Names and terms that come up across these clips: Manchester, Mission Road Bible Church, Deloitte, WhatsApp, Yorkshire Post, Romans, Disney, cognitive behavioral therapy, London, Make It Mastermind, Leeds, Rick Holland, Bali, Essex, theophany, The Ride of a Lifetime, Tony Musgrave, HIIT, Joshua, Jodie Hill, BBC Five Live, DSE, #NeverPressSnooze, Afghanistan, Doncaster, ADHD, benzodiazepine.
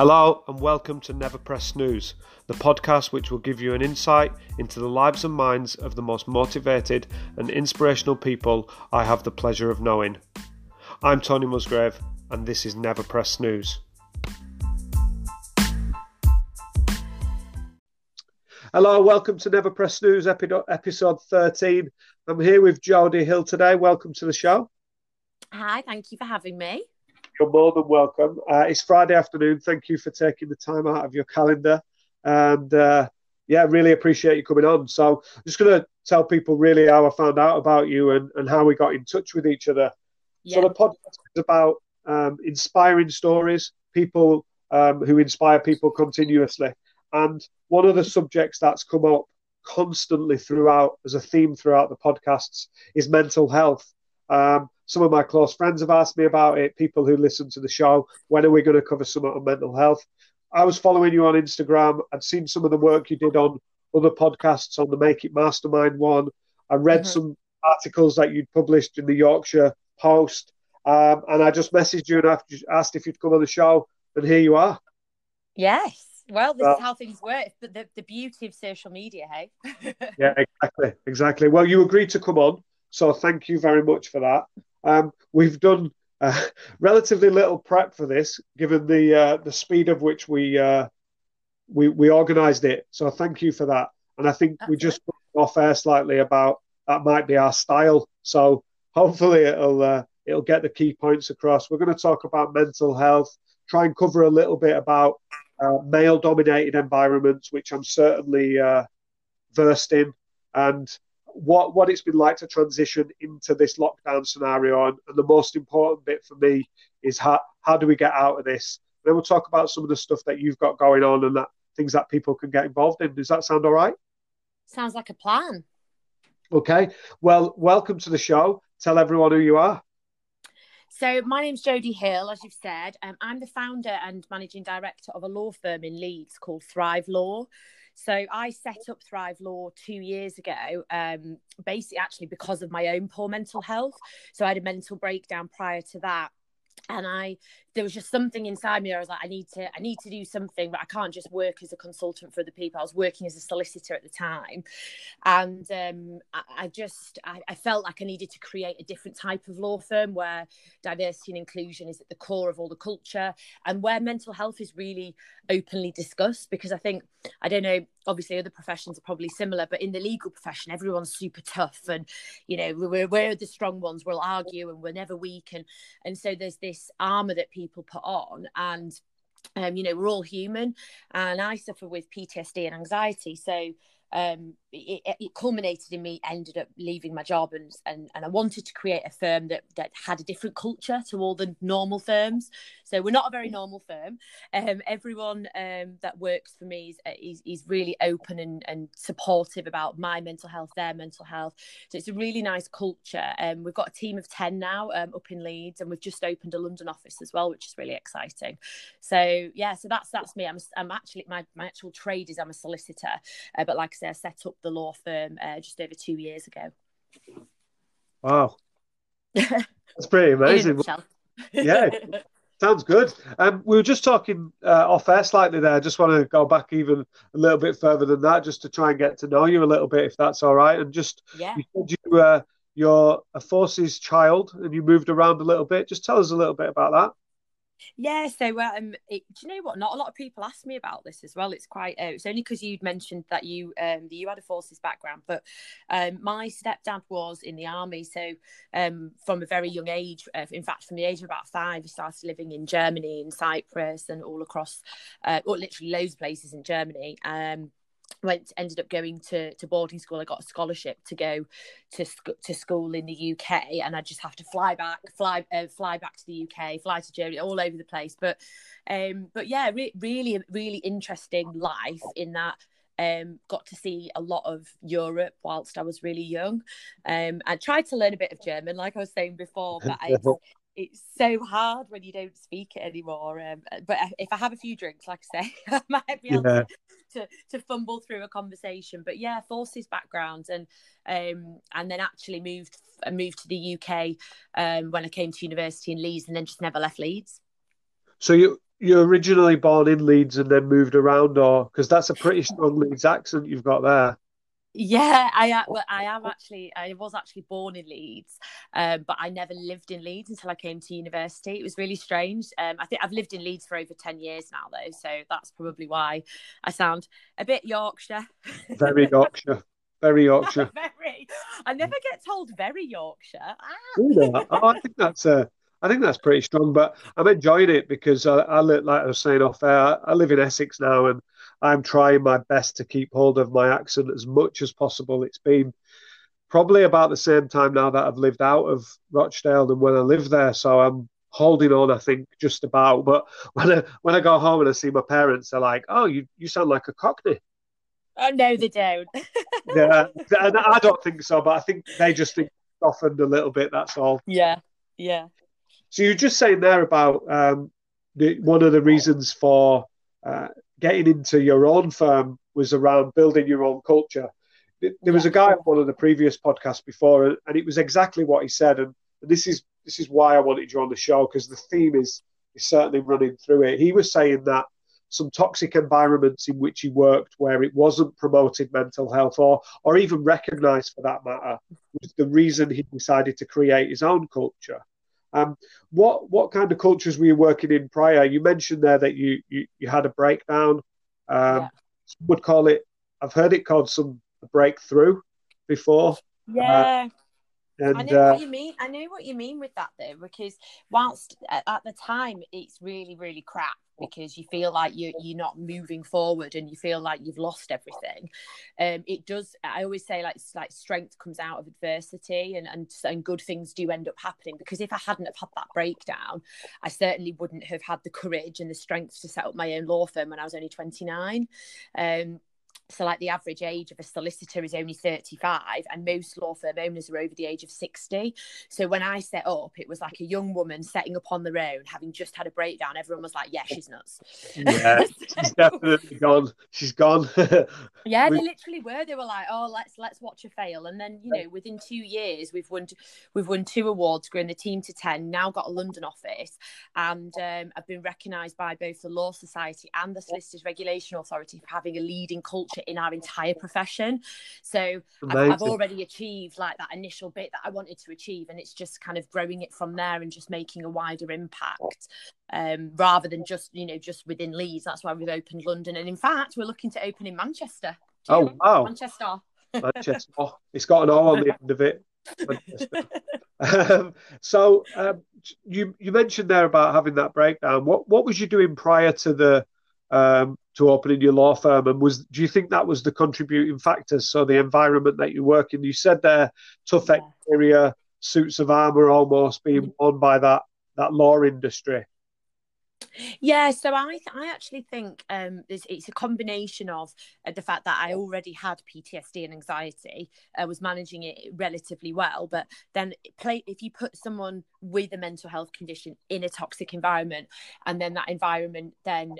Hello and welcome to Never Press Snooze, the podcast which will give you an insight into the lives and minds of the most motivated and inspirational people I have the pleasure of knowing. I'm Tony Musgrave and this is Never Press Snooze. Hello, welcome to Never Press Snooze episode 13. I'm here with Jodie Hill today. Welcome to the show. Hi, thank you for having me. You're more than welcome. It's Friday afternoon. Thank you for taking the time out of your calendar. And really appreciate you coming on. So I'm just going to tell people really how I found out about you and how we got in touch with each other. Yeah. So the podcast is about inspiring stories, people who inspire people continuously. And one of the subjects that's come up constantly throughout, as a theme throughout the podcasts, is mental health. Some of my close friends have asked me about it, people who listen to the show, when are we going to cover something on mental health? I was following you on Instagram. I'd seen some of the work you did on other podcasts, on the Make It Mastermind one. I read some articles that you'd published in the Yorkshire Post. And I just messaged you and asked if you'd come on the show. And here you are. Yes. Well, this is how things work. The beauty of social media, hey? Yeah, exactly. Well, you agreed to come on. So thank you very much for that. We've done relatively little prep for this, given the speed of which we organised it. So thank you for that. And I think we just put off air slightly about that might be our style. So hopefully it'll get the key points across. We're going to talk about mental health, try and cover a little bit about male-dominated environments, which I'm certainly versed in, and what it's been like to transition into this lockdown scenario. And the most important bit for me is how do we get out of this? Then we'll talk about some of the stuff that you've got going on and that things that people can get involved in. Does that sound all right? Sounds like a plan. Okay. Well, welcome to the show. Tell everyone who you are. So my name's Jodie Hill, as you've said. I'm the founder and managing director of a law firm in Leeds called Thrive Law. So I set up Thrive Law 2 years ago, basically because of my own poor mental health. So I had a mental breakdown prior to that. And there was just something inside me. I was like, I need to do something, but I can't just work as a consultant for other people. I was working as a solicitor at the time. And I felt like I needed to create a different type of law firm where diversity and inclusion is at the core of all the culture and where mental health is really openly discussed. Because I think, I don't know, obviously other professions are probably similar, but in the legal profession, everyone's super tough. And, you know, we're the strong ones. We'll argue and we're never weak. And so there's this armor that people put on, and you know, we're all human, and I suffer with PTSD and anxiety, so it culminated in me ended up leaving my job, and I wanted to create a firm that had a different culture to all the normal firms. So we're not a very normal firm. Everyone that works for me is really open and supportive about my mental health, their mental health. So it's a really nice culture. We've got a team of 10 now up in Leeds, and we've just opened a London office as well, which is really exciting. So yeah, so that's me. I'm actually, my actual trade is I'm a solicitor, but like I said, I set up the law firm just over 2 years ago. Wow. That's pretty amazing. Yeah, sounds good. We were just talking off air slightly there. I just want to go back even a little bit further than that, just to try and get to know you a little bit, if that's all right. And just, you said you're a forces child and you moved around a little bit. Just tell us a little bit about that. Yeah, so do you know what? Not a lot of people ask me about this as well. It's quite. It's only because you'd mentioned that you had a forces background, but my stepdad was in the army. So from a very young age, in fact, from the age of about 5, he started living in Germany, in Cyprus, and all across, literally loads of places in Germany. Ended up going to boarding school. I got a scholarship to go to school in the UK, and I just have to fly back to the UK, fly to Germany, all over the place. But yeah, really interesting life in that. Got to see a lot of Europe whilst I was really young. I tried to learn a bit of German, like I was saying before, but it's so hard when you don't speak it anymore. But if I have a few drinks, like I say, I might be able to fumble through a conversation. But yeah, forces background, and then actually moved to the UK when I came to university in Leeds, and then just never left Leeds. So you you're originally born in Leeds and then moved around, or because that's a pretty strong Leeds accent you've got there. Yeah, I was actually born in Leeds, but I never lived in Leeds until I came to university. It was really strange. I think I've lived in Leeds for over 10 years now, though, so that's probably why I sound a bit Yorkshire. Very Yorkshire. Very Yorkshire. Very. I never get told very Yorkshire. Ah. Oh, I think that's pretty strong, but I'm enjoying it because I live, like I was saying off air, I live in Essex now, and I'm trying my best to keep hold of my accent as much as possible. It's been probably about the same time now that I've lived out of Rochdale than when I lived there. So I'm holding on, I think, just about. But when I go home and I see my parents, they're like, oh, you sound like a Cockney. Oh, no, they don't. Yeah, and I don't think so, but I think they just think softened a little bit, that's all. Yeah, yeah. So you're just saying there about one of the reasons for getting into your own firm was around building your own culture. There was a guy on one of the previous podcasts before, and it was exactly what he said. And this is why I wanted you on the show, because the theme is certainly running through it. He was saying that some toxic environments in which he worked, where it wasn't promoted mental health or even recognised for that matter, was the reason he decided to create his own culture. What kind of cultures were you working in prior? You mentioned there that you had a breakdown. Some would call it, I've heard it called a breakthrough before. Yeah. I know what you mean with that, though, because whilst at the time it's really, really crap, because you feel like you're not moving forward and you feel like you've lost everything. It does. I always say like strength comes out of adversity, and good things do end up happening. Because if I hadn't have had that breakdown, I certainly wouldn't have had the courage and the strength to set up my own law firm when I was only 29. So like the average age of a solicitor is only 35, and most law firm owners are over the age of 60. So when I set up, it was like a young woman setting up on their own, having just had a breakdown. Everyone was like, yeah, she's nuts. Yeah, she's definitely gone. She's gone. Yeah, they literally were. They were like, oh, let's watch her fail. And then, within 2 years, we've won 2 awards, grown the team to 10, now got a London office. And I've been recognised by both the Law Society and the Solicitors Regulation Authority for having a leading culture in our entire profession. So I've already achieved like that initial bit that I wanted to achieve, and it's just kind of growing it from there and just making a wider impact, rather than just within Leeds. That's why we've opened London, and in fact we're looking to open in Manchester too. Oh wow. Manchester. It's got an O on the end of it. You mentioned there about having that breakdown. What was you doing prior to the to opening your law firm, and do you think that was the contributing factors? So the environment that you work in, you said there, tough exterior, suits of armour almost being worn by that law industry. Yeah, so I actually think it's a combination of the fact that I already had PTSD and anxiety. I was managing it relatively well, but then if you put someone with a mental health condition in a toxic environment, and then that environment then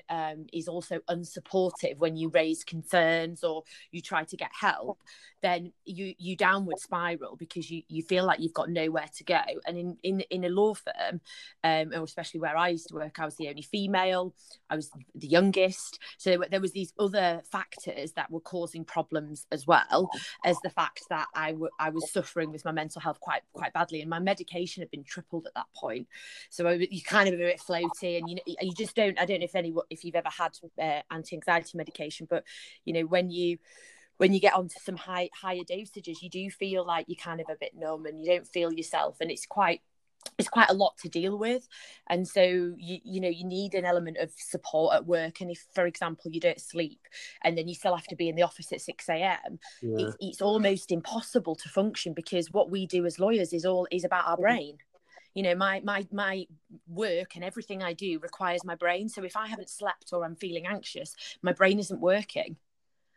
is also unsupportive when you raise concerns or you try to get help, then you downward spiral, because you feel like you've got nowhere to go. And in a law firm, or especially where I used to work, I was the only female, I was the youngest, so there was these other factors that were causing problems, as well as the fact that I was suffering with my mental health quite badly, and my medication had been tripled at that point. So you kind of a bit floaty, and you just don't. I don't know if you've ever had anti-anxiety medication, but when you get onto some higher dosages, you do feel like you're kind of a bit numb, and you don't feel yourself, and it's quite a lot to deal with. And so you need an element of support at work. And if, for example, you don't sleep and then you still have to be in the office at 6 a.m, yeah, it's almost impossible to function, because what we do as lawyers is about our brain. My work and everything I do requires my brain. So if I haven't slept or I'm feeling anxious, my brain isn't working,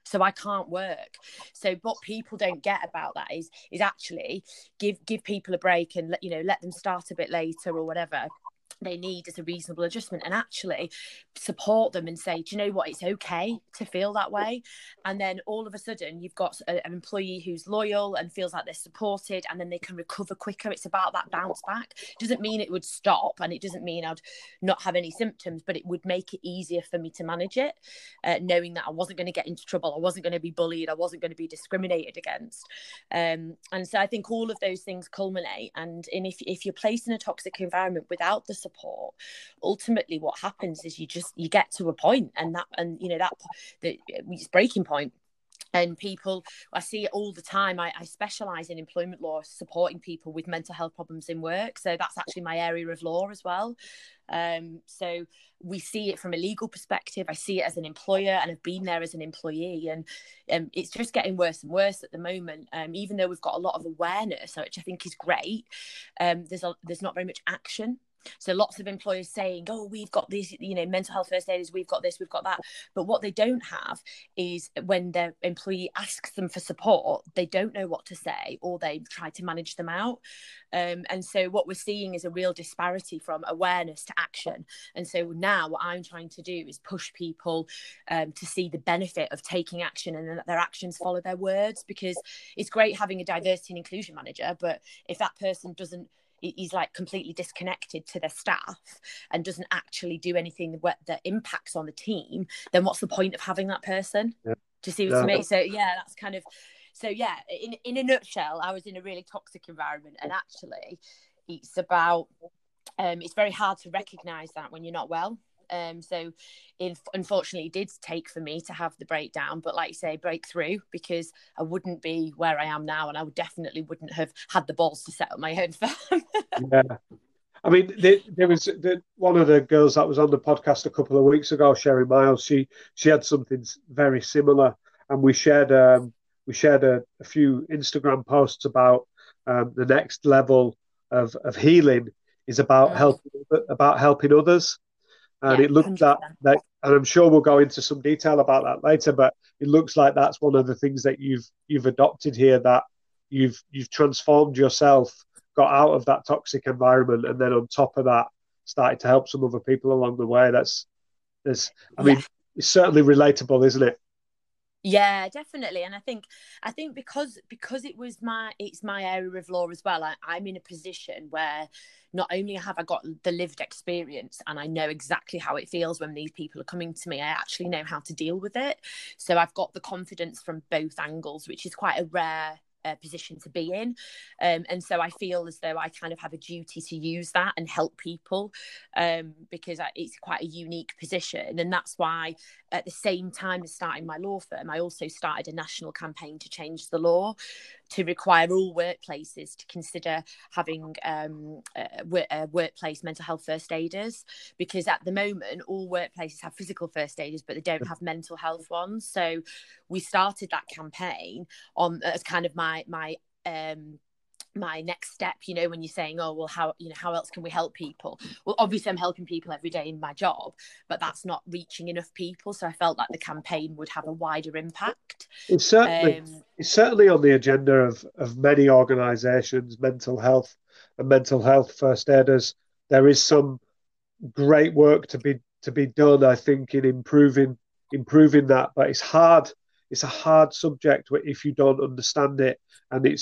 so I can't work. So what people don't get about that is actually give people a break and let them start a bit later or whatever. they need is a reasonable adjustment, and actually support them and say, do you know what, it's okay to feel that way. And then all of a sudden you've got an employee who's loyal and feels like they're supported, and then they can recover quicker. It's about that bounce back. It doesn't mean it would stop, and it doesn't mean I'd not have any symptoms, but it would make it easier for me to manage it, knowing that I wasn't going to get into trouble, I wasn't going to be bullied, I wasn't going to be discriminated against. And so I think all of those things culminate, and if you're placed in a toxic environment without the support, ultimately what happens is you get to a point, and it's breaking point. And people, I see it all the time. I specialise in employment law, supporting people with mental health problems in work. So that's actually my area of law as well. So we see it from a legal perspective. I see it as an employer, and I've been there as an employee. And it's just getting worse and worse at the moment. Even though we've got a lot of awareness, which I think is great, there's not very much action. So lots of employers saying, oh, we've got these, mental health first aiders, we've got this, we've got that. But what they don't have is when their employee asks them for support, they don't know what to say, or they try to manage them out. And so what we're seeing is a real disparity from awareness to action. And so now what I'm trying to do is push people to see the benefit of taking action, and that their actions follow their words, because it's great having a diversity and inclusion manager, but if that person he's like completely disconnected to their staff and doesn't actually do anything that impacts on the team, then what's the point of having that person? Yeah. Do you see what I mean? So that's kind of, in a nutshell, I was in a really toxic environment, and actually it's about, it's very hard to recognize that when you're not well. Unfortunately it did take for me to have the breakdown, but like you say, breakthrough, because I wouldn't be where I am now, and I definitely wouldn't have had the balls to set up my own firm. I mean, there was one of the girls that was on the podcast a couple of weeks ago, Sherry Miles. She had something very similar, and we shared a few Instagram posts about the next level of healing is about helping others. And it looks that, and I'm sure we'll go into some detail about that later, but it looks like that's one of the things that you've adopted here, that you've transformed yourself, got out of that toxic environment, and then on top of that, started to help some other people along the way. I mean, it's certainly relatable, isn't it? Yeah, definitely. And I think because it's my area of law as well, I'm in a position where not only have I got the lived experience and I know exactly how it feels when these people are coming to me, I actually know how to deal with it. So I've got the confidence from both angles, which is quite a rare position to be in, and so I feel as though I kind of have a duty to use that and help people, because it's quite a unique position. And that's why at the same time as starting my law firm, I also started a national campaign to change the law to require all workplaces to consider having workplace mental health first aiders, because at the moment all workplaces have physical first aiders but they don't have mental health ones. So we started that campaign on as kind of my next step, when you're saying, oh, well, how else can we help people? Well, obviously I'm helping people every day in my job, but that's not reaching enough people. So I felt like the campaign would have a wider impact. It's certainly on the agenda of many organisations, mental health and mental health first aiders. There is some great work to be done, I think, in improving that, but it's hard. It's a hard subject if you don't understand it, and it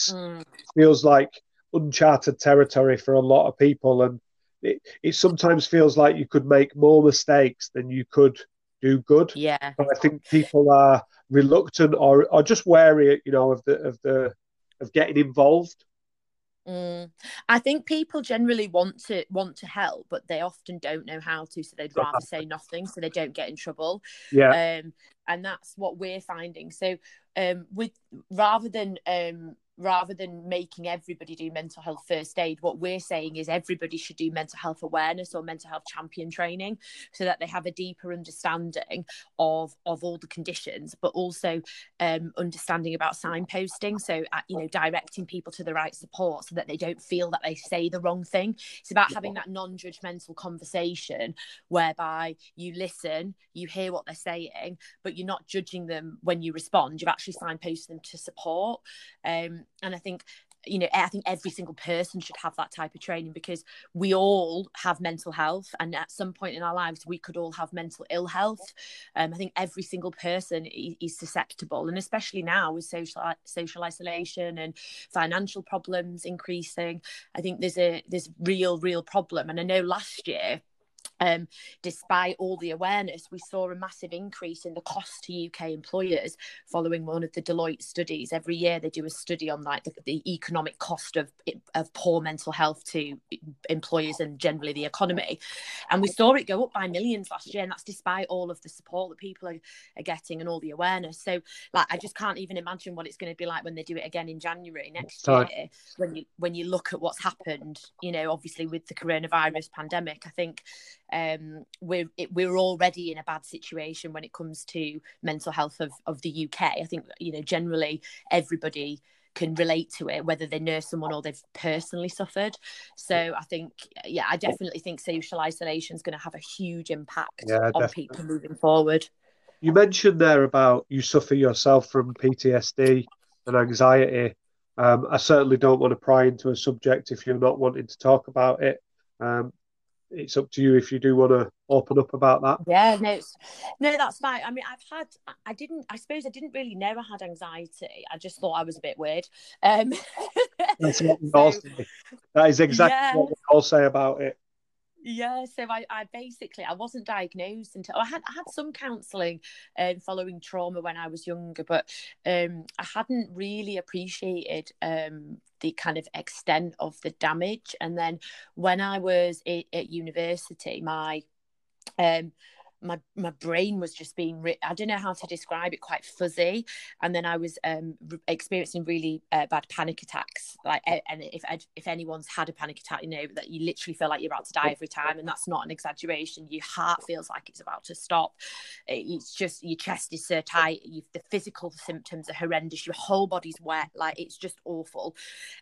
feels like uncharted territory for a lot of people. And it sometimes feels like you could make more mistakes than you could do good. Yeah. But I think people are reluctant or just wary, of getting involved. I think people generally want to help, but they often don't know how to, so they'd rather say nothing so they don't get in trouble. And that's what we're finding. So rather than making everybody do mental health first aid, what we're saying is everybody should do mental health awareness or mental health champion training, so that they have a deeper understanding of all the conditions, but also understanding about signposting. So, directing people to the right support so that they don't feel that they say the wrong thing. It's about having that non-judgmental conversation whereby you listen, you hear what they're saying, but you're not judging them when you respond. You've actually signposted them to support. And I think you know, I think every single person should have that type of training, because we all have mental health, and at some point in our lives we could all have mental ill health. I think every single person is susceptible, and especially now with social isolation and financial problems increasing, I think there's real problem. And I know last year, despite all the awareness, we saw a massive increase in the cost to UK employers following one of the Deloitte studies. Every year they do a study on like the economic cost of poor mental health to employers and generally the economy. And we saw it go up by millions last year, and that's despite all of the support that people are getting and all the awareness. So like, I just can't even imagine what it's going to be like when they do it again in January next year. When you look at what's happened, you know, obviously with the coronavirus pandemic, I think we're already in a bad situation when it comes to mental health of the UK. I think, you know, generally everybody can relate to it, whether they know someone or they've personally suffered. So I think, yeah, I definitely think social isolation is going to have a huge impact on people moving forward. You mentioned there about you suffer yourself from PTSD and anxiety. I certainly don't want to pry into a subject if you're not wanting to talk about it. It's up to you if you do want to open up about that. Yeah, no, that's fine. I mean, I suppose I didn't really know I had anxiety. I just thought I was a bit weird. That's what we all say. That is exactly what we all say about it. Yeah, so I basically wasn't diagnosed until I had some counselling following trauma when I was younger, but I hadn't really appreciated the kind of extent of the damage. And then when I was at university, my brain was just being, I don't know how to describe it, quite fuzzy. And then I was experiencing really bad panic attacks. Like, and if anyone's had a panic attack, you know that you literally feel like you're about to die every time. And that's not an exaggeration. Your heart feels like it's about to stop. It's just, your chest is so tight. The physical symptoms are horrendous. Your whole body's wet. Like, it's just awful.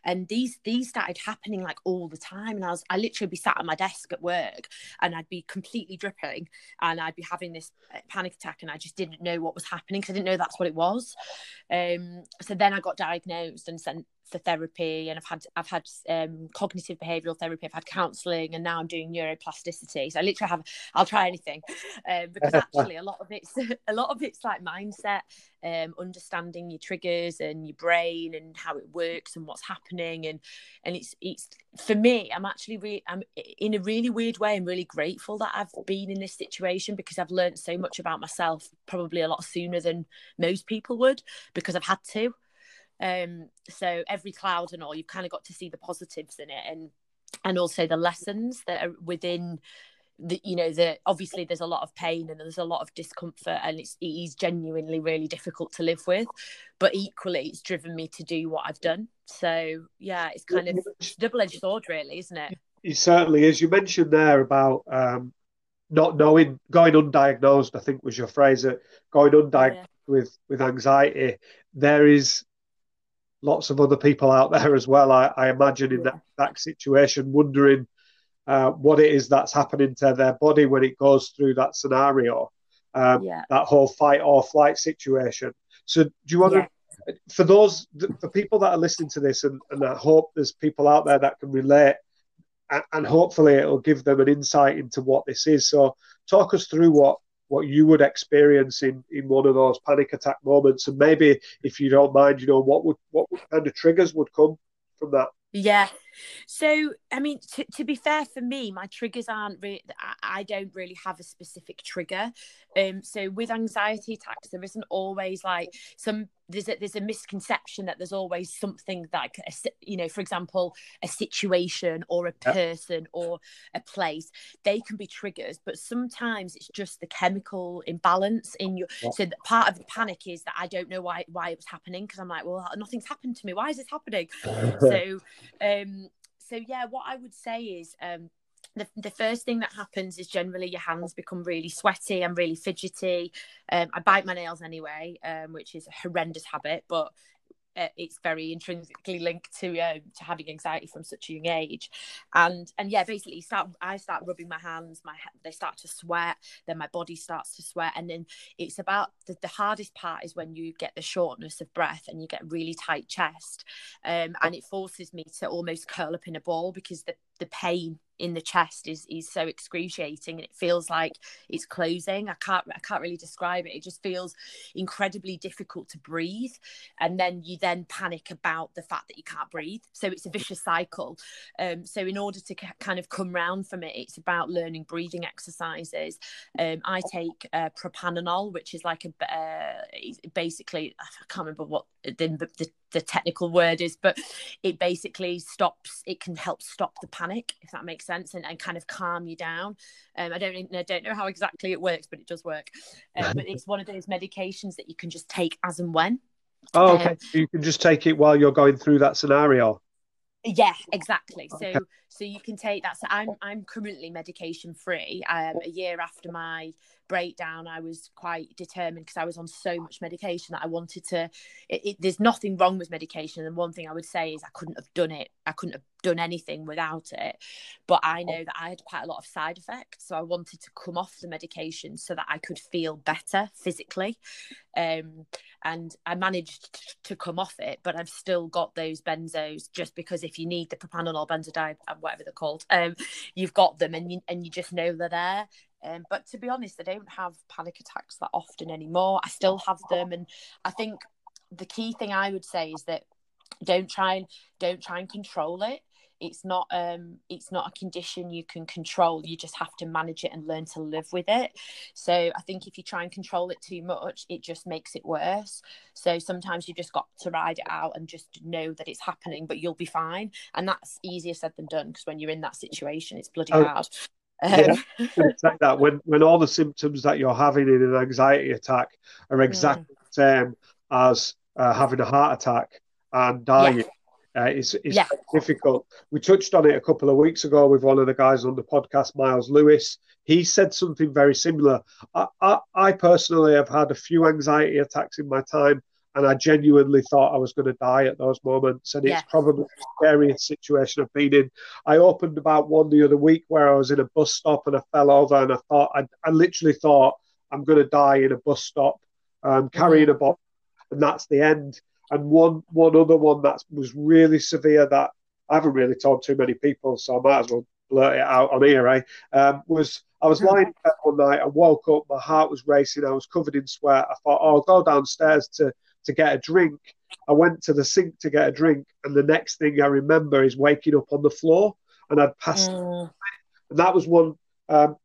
And these started happening like all the time. And I literally be sat at my desk at work and I'd be completely dripping and I'd be having this panic attack, and I just didn't know what was happening because I didn't know that's what it was. So then I got diagnosed and sent for therapy, and I've had cognitive behavioral therapy, I've had counselling, and now I'm doing neuroplasticity. So I literally I'll try anything, because actually a lot of it's like mindset, understanding your triggers and your brain and how it works and what's happening, and it's for me, I'm in a really weird way, I'm really grateful that I've been in this situation, because I've learned so much about myself probably a lot sooner than most people would, because I've had to. So every cloud and all, you've kind of got to see the positives in it, and also the lessons that are within the, you know, the, obviously there's a lot of pain and there's a lot of discomfort, and it is genuinely really difficult to live with, but equally it's driven me to do what I've done. So yeah, it's kind of double-edged sword really, isn't it? It certainly is. You mentioned there about not knowing, going undiagnosed, I think was your phrase, going undiagnosed with anxiety. There is lots of other people out there as well, I imagine, in that situation, wondering what it is that's happening to their body when it goes through that scenario, that whole fight or flight situation. So do you want to, for people that are listening to this, and I hope there's people out there that can relate, and hopefully it'll give them an insight into what this is. So talk us through what you would experience in one of those panic attack moments, and maybe, if you don't mind, you know, what kind of triggers would come from that? Yeah. So, I mean, to be fair, for me, my triggers aren't really, I don't really have a specific trigger. So with anxiety attacks, there isn't always like there's a misconception that there's always something like, you know, for example, a situation or a person or a place. They can be triggers, but sometimes it's just the chemical imbalance in your. Yeah. So part of the panic is that I don't know why it was happening, because I'm like, well, nothing's happened to me. Why is this happening? So yeah, what I would say is the first thing that happens is generally your hands become really sweaty and really fidgety. I bite my nails anyway, which is a horrendous habit, but it's very intrinsically linked to having anxiety from such a young age, and yeah, basically I start rubbing my hands, they start to sweat, then my body starts to sweat, and then it's about the hardest part is when you get the shortness of breath and you get really tight chest, and it forces me to almost curl up in a ball because the pain in the chest is so excruciating, and it feels like it's closing. I can't really describe it. It just feels incredibly difficult to breathe, and then you then panic about the fact that you can't breathe. So it's a vicious cycle. So in order to kind of come round from it, it's about learning breathing exercises. I take propranolol, which is like a basically, I can't remember what the technical word is, but it basically can help stop the panic, if that makes sense, and kind of calm you down. I don't know how exactly it works, but it does work. But it's one of those medications that you can just take as and when. Oh, okay. So you can just take it while you're going through that scenario. Yeah, exactly. Okay. So you can take that. So I'm currently medication free. A year after my breakdown, I was quite determined because I was on so much medication that I wanted to. There's nothing wrong with medication, and one thing I would say is I couldn't have done it. I couldn't have done anything without it. But I know that I had quite a lot of side effects, so I wanted to come off the medication so that I could feel better physically. And I managed to come off it, but I've still got those benzos, just because if you need the propranolol, benzodiazepine, whatever they're called, you've got them, and you just know they're there. But to be honest, I don't have panic attacks that often anymore. I still have them, and I think the key thing I would say is that don't try and control it. It's not a condition you can control. You just have to manage it and learn to live with it. So I think if you try and control it too much, it just makes it worse. So sometimes you've just got to ride it out and just know that it's happening, but you'll be fine. And that's easier said than done, because when you're in that situation, it's bloody hard. Yeah, like that. When all the symptoms that you're having in an anxiety attack are exactly the same as having a heart attack and dying, it's difficult. We touched on it a couple of weeks ago with one of the guys on the podcast, Miles Lewis. He said something very similar. I personally have had a few anxiety attacks in my time, and I genuinely thought I was going to die at those moments. And it's probably the scariest situation I've been in. I opened about one the other week where I was in a bus stop and I fell over, and I thought, I literally thought, I'm going to die in a bus stop, carrying a box, and that's the end. And one other one that was really severe that I haven't really told too many people, so I might as well blurt it out on here, eh? I was lying in bed one night, I woke up, my heart was racing, I was covered in sweat. I thought, I'll go downstairs to get a drink. I went to the sink to get a drink, and the next thing I remember is waking up on the floor, and I'd passed out. And that was one that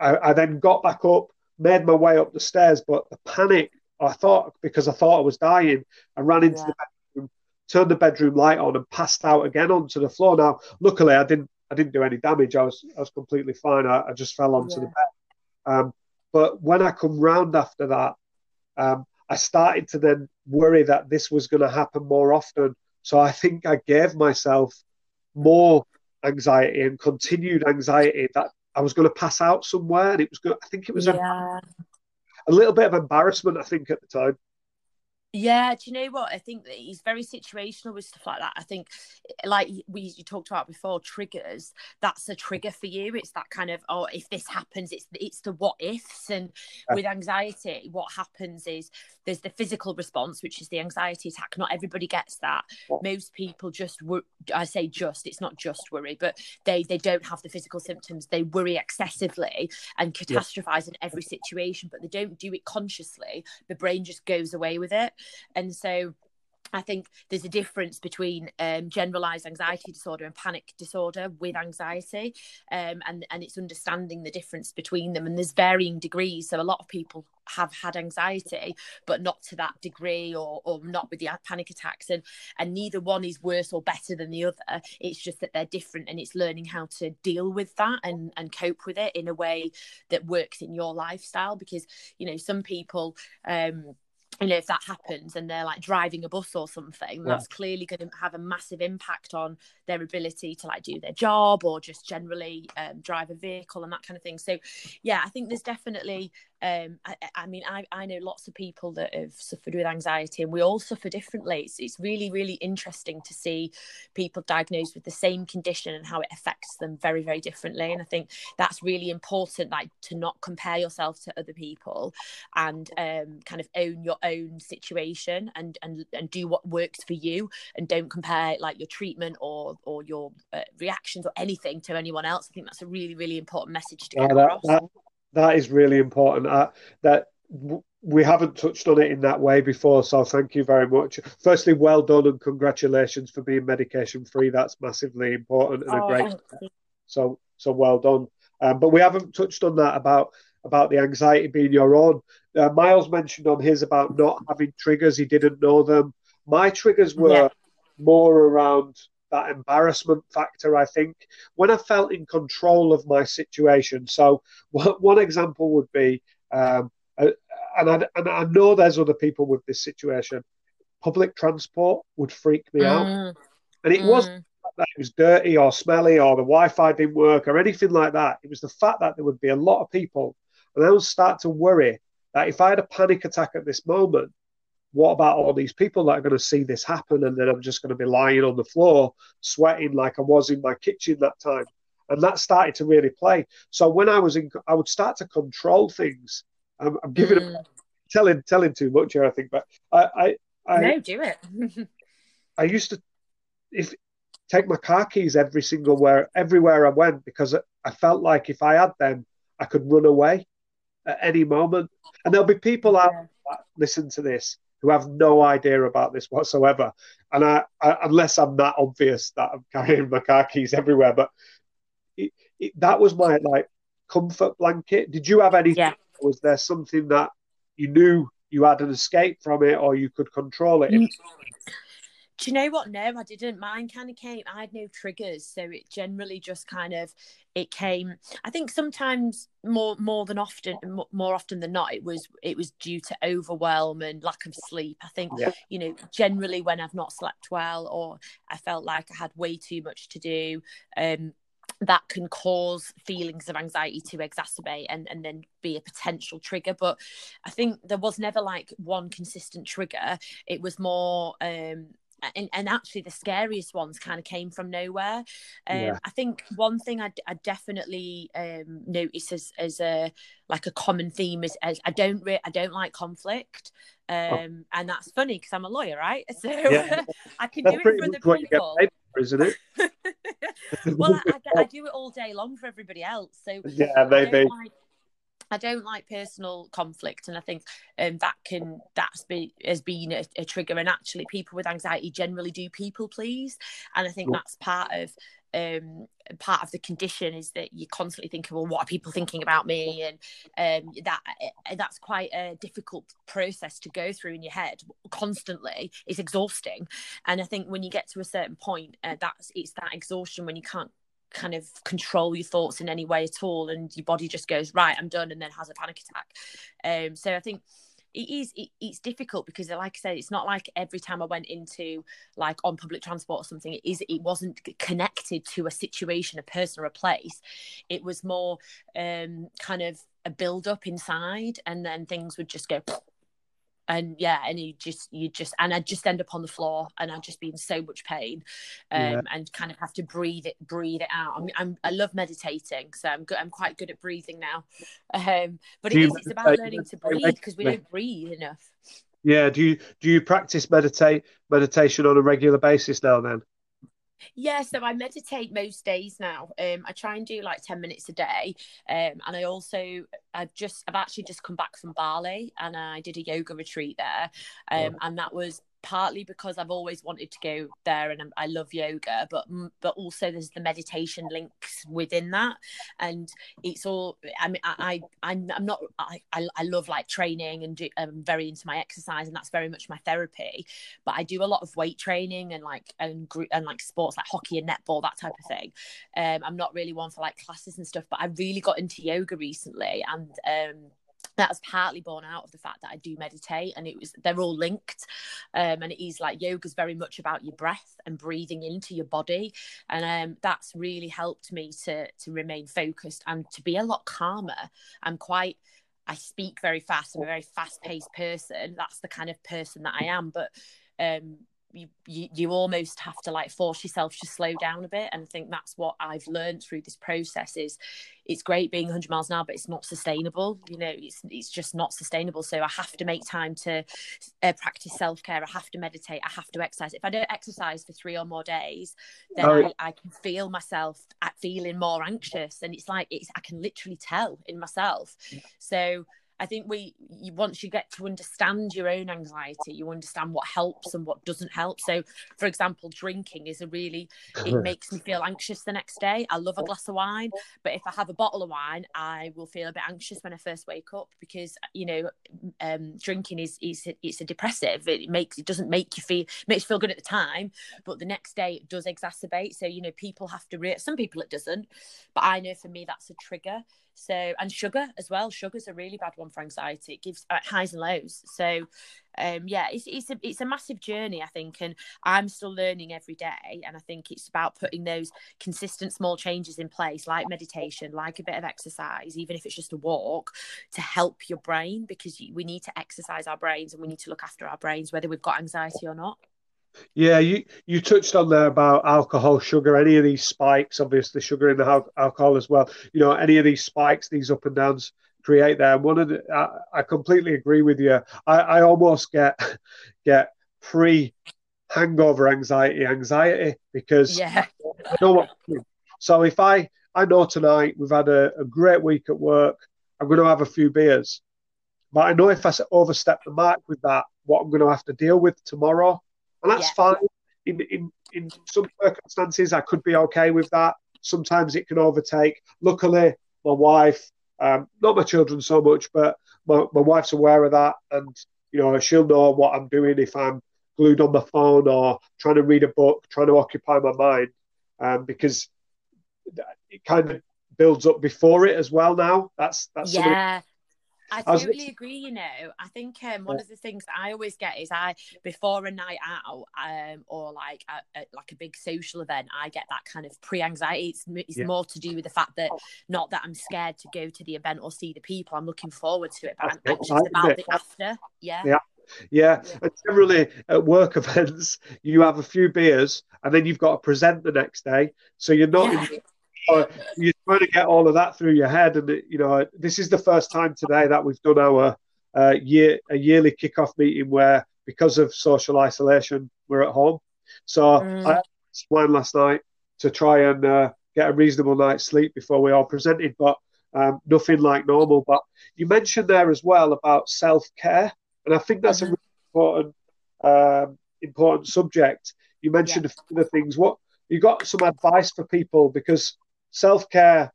I then got back up, made my way up the stairs, but the panic, I thought I was dying. I ran into the bedroom, turned the bedroom light on, and passed out again onto the floor. Now, luckily, I didn't do any damage. I was completely fine. I just fell onto the bed. But when I come round after that, I started to then worry that this was going to happen more often. So I think I gave myself more anxiety and continued anxiety that I was going to pass out somewhere, and it was good. I think it was a little bit of embarrassment, I think, at the time. Yeah, do you know what? I think that he's very situational with stuff like that. I think, like you talked about before, triggers, that's a trigger for you. It's that kind of, oh, if this happens, it's the what ifs. And with anxiety, what happens is there's the physical response, which is the anxiety attack. Not everybody gets that. Most people just, it's not just worry, but they don't have the physical symptoms. They worry excessively and catastrophize in every situation, but they don't do it consciously. The brain just goes away with it. And so I think there's a difference between generalized anxiety disorder and panic disorder with anxiety, and it's understanding the difference between them, and there's varying degrees. So a lot of people have had anxiety, but not to that degree, or not with the panic attacks, and neither one is worse or better than the other. It's just that they're different, and it's learning how to deal with that and cope with it in a way that works in your lifestyle. Because, you know, some people, you know, if that happens and they're like driving a bus or something, that's clearly going to have a massive impact on their ability to like do their job or just generally drive a vehicle and that kind of thing. So, yeah, I think there's definitely I know lots of people that have suffered with anxiety, and we all suffer differently. It's really, really interesting to see people diagnosed with the same condition and how it affects them very, very differently. And I think that's really important, like, to not compare yourself to other people and kind of own your own situation and do what works for you, and don't compare like your treatment or your reactions or anything to anyone else. I think that's a really, really important message to get across. That is really important. That we haven't touched on it in that way before, so thank you very much. Firstly, well done and congratulations for being medication free. That's massively important and a great. So well done. But we haven't touched on that about the anxiety being your own. Miles mentioned on his about not having triggers. He didn't know them. My triggers were more around that embarrassment factor, I think, when I felt in control of my situation. So one example would be, and I know there's other people with this situation, public transport would freak me out. And it wasn't that it was dirty or smelly or the Wi-Fi didn't work or anything like that. It was the fact that there would be a lot of people. And I would start to worry that if I had a panic attack at this moment, what about all these people that are going to see this happen? And then I'm just going to be lying on the floor, sweating like I was in my kitchen that time. And that started to really play. So when I was in, I would start to control things. I'm giving telling too much here, I think, but I no, do it. I used to take my car keys everywhere I went, because I felt like if I had them, I could run away at any moment. And there'll be people out there that listen to this who have no idea about this whatsoever. And I unless I'm that obvious that I'm carrying my car keys everywhere, but that was my comfort blanket. Did you have anything? Yeah. Was there something that you knew you had an escape from it, or you could control it? Do you know what? No, I didn't. Mine kind of came. I had no triggers, so it generally just kind of came. I think sometimes more often than not, it was due to overwhelm and lack of sleep. I think you know, generally when I've not slept well or I felt like I had way too much to do, that can cause feelings of anxiety to exacerbate and then be a potential trigger. But I think there was never like one consistent trigger. It was more. And actually the scariest ones kind of came from nowhere. I think one thing I definitely notice as a like a common theme is I don't like conflict. And that's funny because I'm a lawyer, right? So I can do it for the people, isn't it? Well, I do it all day long for everybody else. So maybe. I don't like personal conflict, and I think that's been a trigger. And actually, people with anxiety generally do people please, and I think that's part of the condition, is that you constantly think, well, what are people thinking about me? And that's quite a difficult process to go through in your head constantly. It's exhausting, and I think when you get to a certain point, it's that exhaustion when you can't kind of control your thoughts in any way at all, and your body just goes, right, I'm done, and then has a panic attack. So I think it's difficult, because like I said, it's not like every time I went into like on public transport or something, it wasn't connected to a situation, a person, or a place. It was more kind of a build up inside, and then things would just go and you just and I'd just end up on the floor, and I'd just be in so much pain, and kind of have to breathe it out. I love meditating, so I'm quite good at breathing now. But it's about learning to breathe, because we don't breathe enough. Yeah. Do you practice meditation on a regular basis now then? Yeah, so I meditate most days now. I try and do like 10 minutes a day. And I also, I've actually just come back from Bali, and I did a yoga retreat there. And that was partly because I've always wanted to go there, and I love yoga, but also there's the meditation links within that, and it's all. I mean, I'm not. I love like training, and I'm very into my exercise, and that's very much my therapy. But I do a lot of weight training and sports like hockey and netball, that type of thing. I'm not really one for like classes and stuff, but I really got into yoga recently, and that was partly born out of the fact that I do meditate, and they're all linked. And it is like yoga is very much about your breath and breathing into your body. And that's really helped me to remain focused and to be a lot calmer. I'm quite I speak very fast. I'm a very fast-paced person. That's the kind of person that I am. But you almost have to like force yourself to slow down a bit. And I think that's what I've learned through this process is it's great being 100 miles an hour, but it's not sustainable. You know, it's just not sustainable. So I have to make time to practice self-care. I have to meditate. I have to exercise. If I don't exercise for 3 or more days, then I can feel myself feeling more anxious. And it's like, I can literally tell in myself. So I think once you get to understand your own anxiety, you understand what helps and what doesn't help. So, for example, drinking is it makes me feel anxious the next day. I love a glass of wine, but if I have a bottle of wine, I will feel a bit anxious when I first wake up because, you know, drinking it's a depressive. It makes you feel good at the time, but the next day it does exacerbate. So, you know, people have to some people it doesn't, but I know for me that's a trigger. So, and sugar as well. Sugar's a really bad one for anxiety. It gives highs and lows. So, it's a massive journey, I think. And I'm still learning every day. And I think it's about putting those consistent small changes in place, like meditation, like a bit of exercise, even if it's just a walk, to help your brain, because we need to exercise our brains and we need to look after our brains, whether we've got anxiety or not. Yeah, you touched on there about alcohol, sugar, any of these spikes, obviously sugar in the alcohol as well. You know, any of these spikes, these up and downs create there. I completely agree with you. I almost get pre-hangover anxiety because I know what. So if I know tonight we've had a great week at work, I'm going to have a few beers, but I know if I overstep the mark with that, what I'm going to have to deal with tomorrow. And that's fine. In some circumstances, I could be okay with that. Sometimes it can overtake. Luckily, my wife, not my children so much, but my wife's aware of that. And, you know, she'll know what I'm doing if I'm glued on my phone or trying to read a book, trying to occupy my mind, because it kind of builds up before it as well now. That's yeah. I totally agree, you know. I think one of the things I always get is before a night out or like a big social event, I get that kind of pre-anxiety. It's more to do with the fact that not that I'm scared to go to the event or see the people. I'm looking forward to it, but I'm anxious about the after. Yeah. And generally at work events, you have a few beers and then you've got to present the next day. So you're not... You're trying to get all of that through your head, and you know this is the first time today that we've done our yearly kickoff meeting where, because of social isolation, we're at home. So I had wine last night to try and get a reasonable night's sleep before we all presented, but nothing like normal. But you mentioned there as well about self-care, and I think that's a really important subject. You mentioned a few other things. What you got some advice for people, because self-care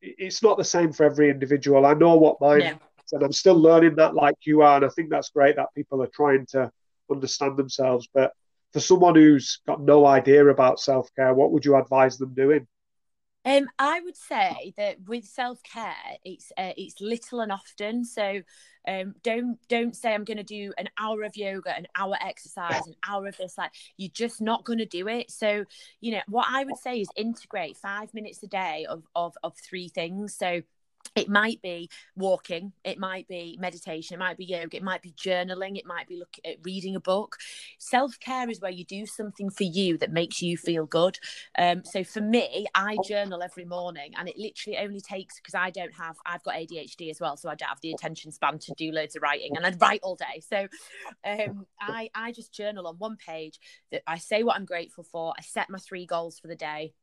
it's not the same for every individual. I know what mine is, and I'm still learning that, like you are, and I think that's great that people are trying to understand themselves. But for someone who's got no idea about self-care, what would you advise them doing? I would say that with self-care, it's little and often. So don't say I'm going to do an hour of yoga, an hour exercise, an hour of this. Like, you're just not going to do it. So, you know, what I would say is integrate 5 minutes a day of three things. So it might be walking, it might be meditation, it might be yoga, it might be journaling, it might be reading a book. Self-care is where you do something for you that makes you feel good. So for me, I journal every morning, and it literally only takes, because I've got ADHD as well, so I don't have the attention span to do loads of writing, and I'd write all day. So I just journal on one page that I say what I'm grateful for, I set my 3 goals for the day,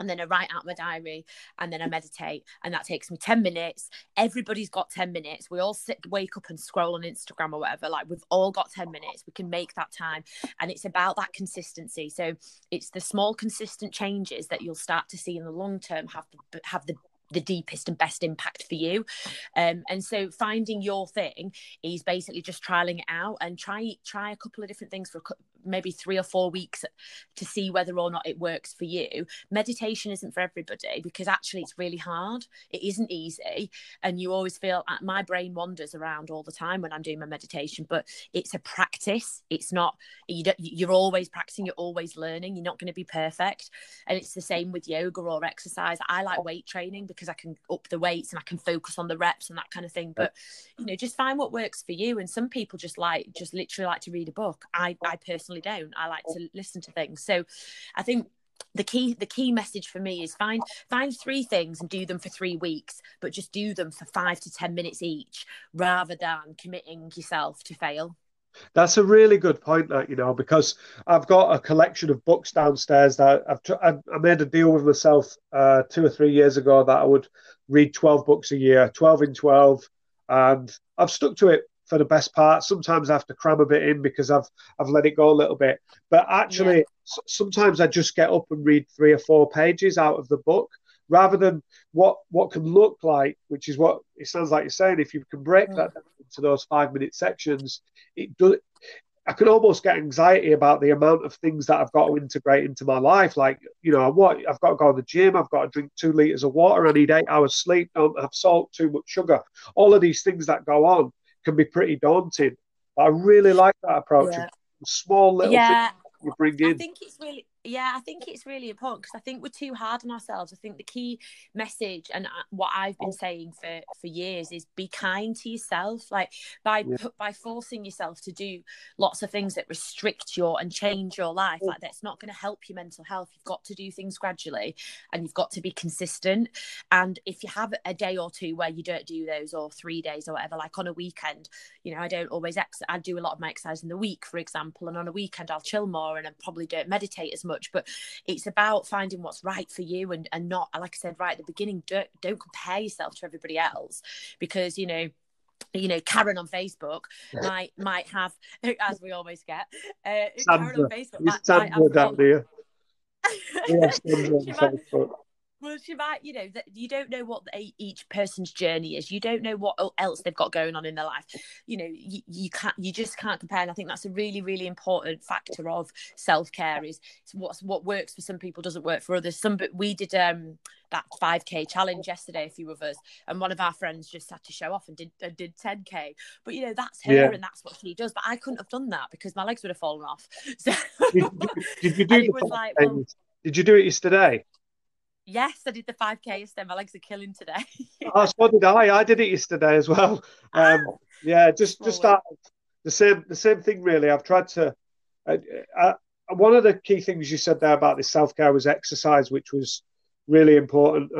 and then I write out my diary, and then I meditate, and that takes me 10 minutes. Everybody's got 10 minutes. We all wake up and scroll on Instagram or whatever. Like, we've all got 10 minutes. We can make that time. And it's about that consistency. So it's the small, consistent changes that you'll start to see in the long term have the deepest and best impact for you. And so finding your thing is basically just trialing it out, and try a couple of different things for maybe 3 or 4 weeks to see whether or not it works for you. Meditation isn't for everybody, because actually it's really hard. It isn't easy. And you always feel, my brain wanders around all the time when I'm doing my meditation, but it's a practice. It's not, you're always practicing, you're always learning, you're not going to be perfect. And it's the same with yoga or exercise. I like weight training because I can up the weights and I can focus on the reps and that kind of thing. But, you know, just find what works for you. And some people just literally like to read a book. I personally don't. I like to listen to things. So I think the key message for me is find 3 things and do them for 3 weeks, but just do them for 5 to 10 minutes each, rather than committing yourself to fail. That's a really good point, that, you know, because I've got a collection of books downstairs that I made a deal with myself 2 or 3 years ago that I would read 12 books a year, 12 in 12, and I've stuck to it for the best part. Sometimes I have to cram a bit in because I've let it go a little bit. But actually, sometimes I just get up and read 3 or 4 pages out of the book, rather than what can look like, which is what it sounds like you're saying. If you can break that into those 5-minute sections, it does. I can almost get anxiety about the amount of things that I've got to integrate into my life. Like, you know, I've got to go to the gym. I've got to drink 2 litres of water. I need 8 hours sleep. Don't have salt, too much sugar. All of these things that go on can be pretty daunting. But I really like that approach. Yeah. Small little things you bring in. I think it's really important, because I think we're too hard on ourselves. I think the key message, and what I've been saying for years, is be kind to yourself. Like by forcing yourself to do lots of things that restrict your and change your life, like that's not going to help your mental health. You've got to do things gradually, and you've got to be consistent. And if you have a day or two where you don't do those, or 3 days or whatever, like on a weekend, you know, I don't always I do a lot of my exercise in the week, for example, and on a weekend I'll chill more and I probably don't meditate as much. But it's about finding what's right for you, and not, like I said right at the beginning, don't compare yourself to everybody else, because you know Karen on Facebook might have, as we always get, Sandra. Karen on Facebook she might, you know, that you don't know what each person's journey is. You don't know what else they've got going on in their life. You know, you just can't compare. And I think that's a really, really important factor of self-care, is what works for some people doesn't work for others. But we did that 5K challenge yesterday, a few of us, and one of our friends just had to show off and did 10K. But, you know, that's her and that's what she does. But I couldn't have done that because my legs would have fallen off. So did you do it? Was like, well, did you do it yesterday? Yes, I did the 5K yesterday. My legs are killing today. Oh, so did I. I did it yesterday as well. Just that, the same thing really. I've tried to. One of the key things you said there about this self-care was exercise, which was really important.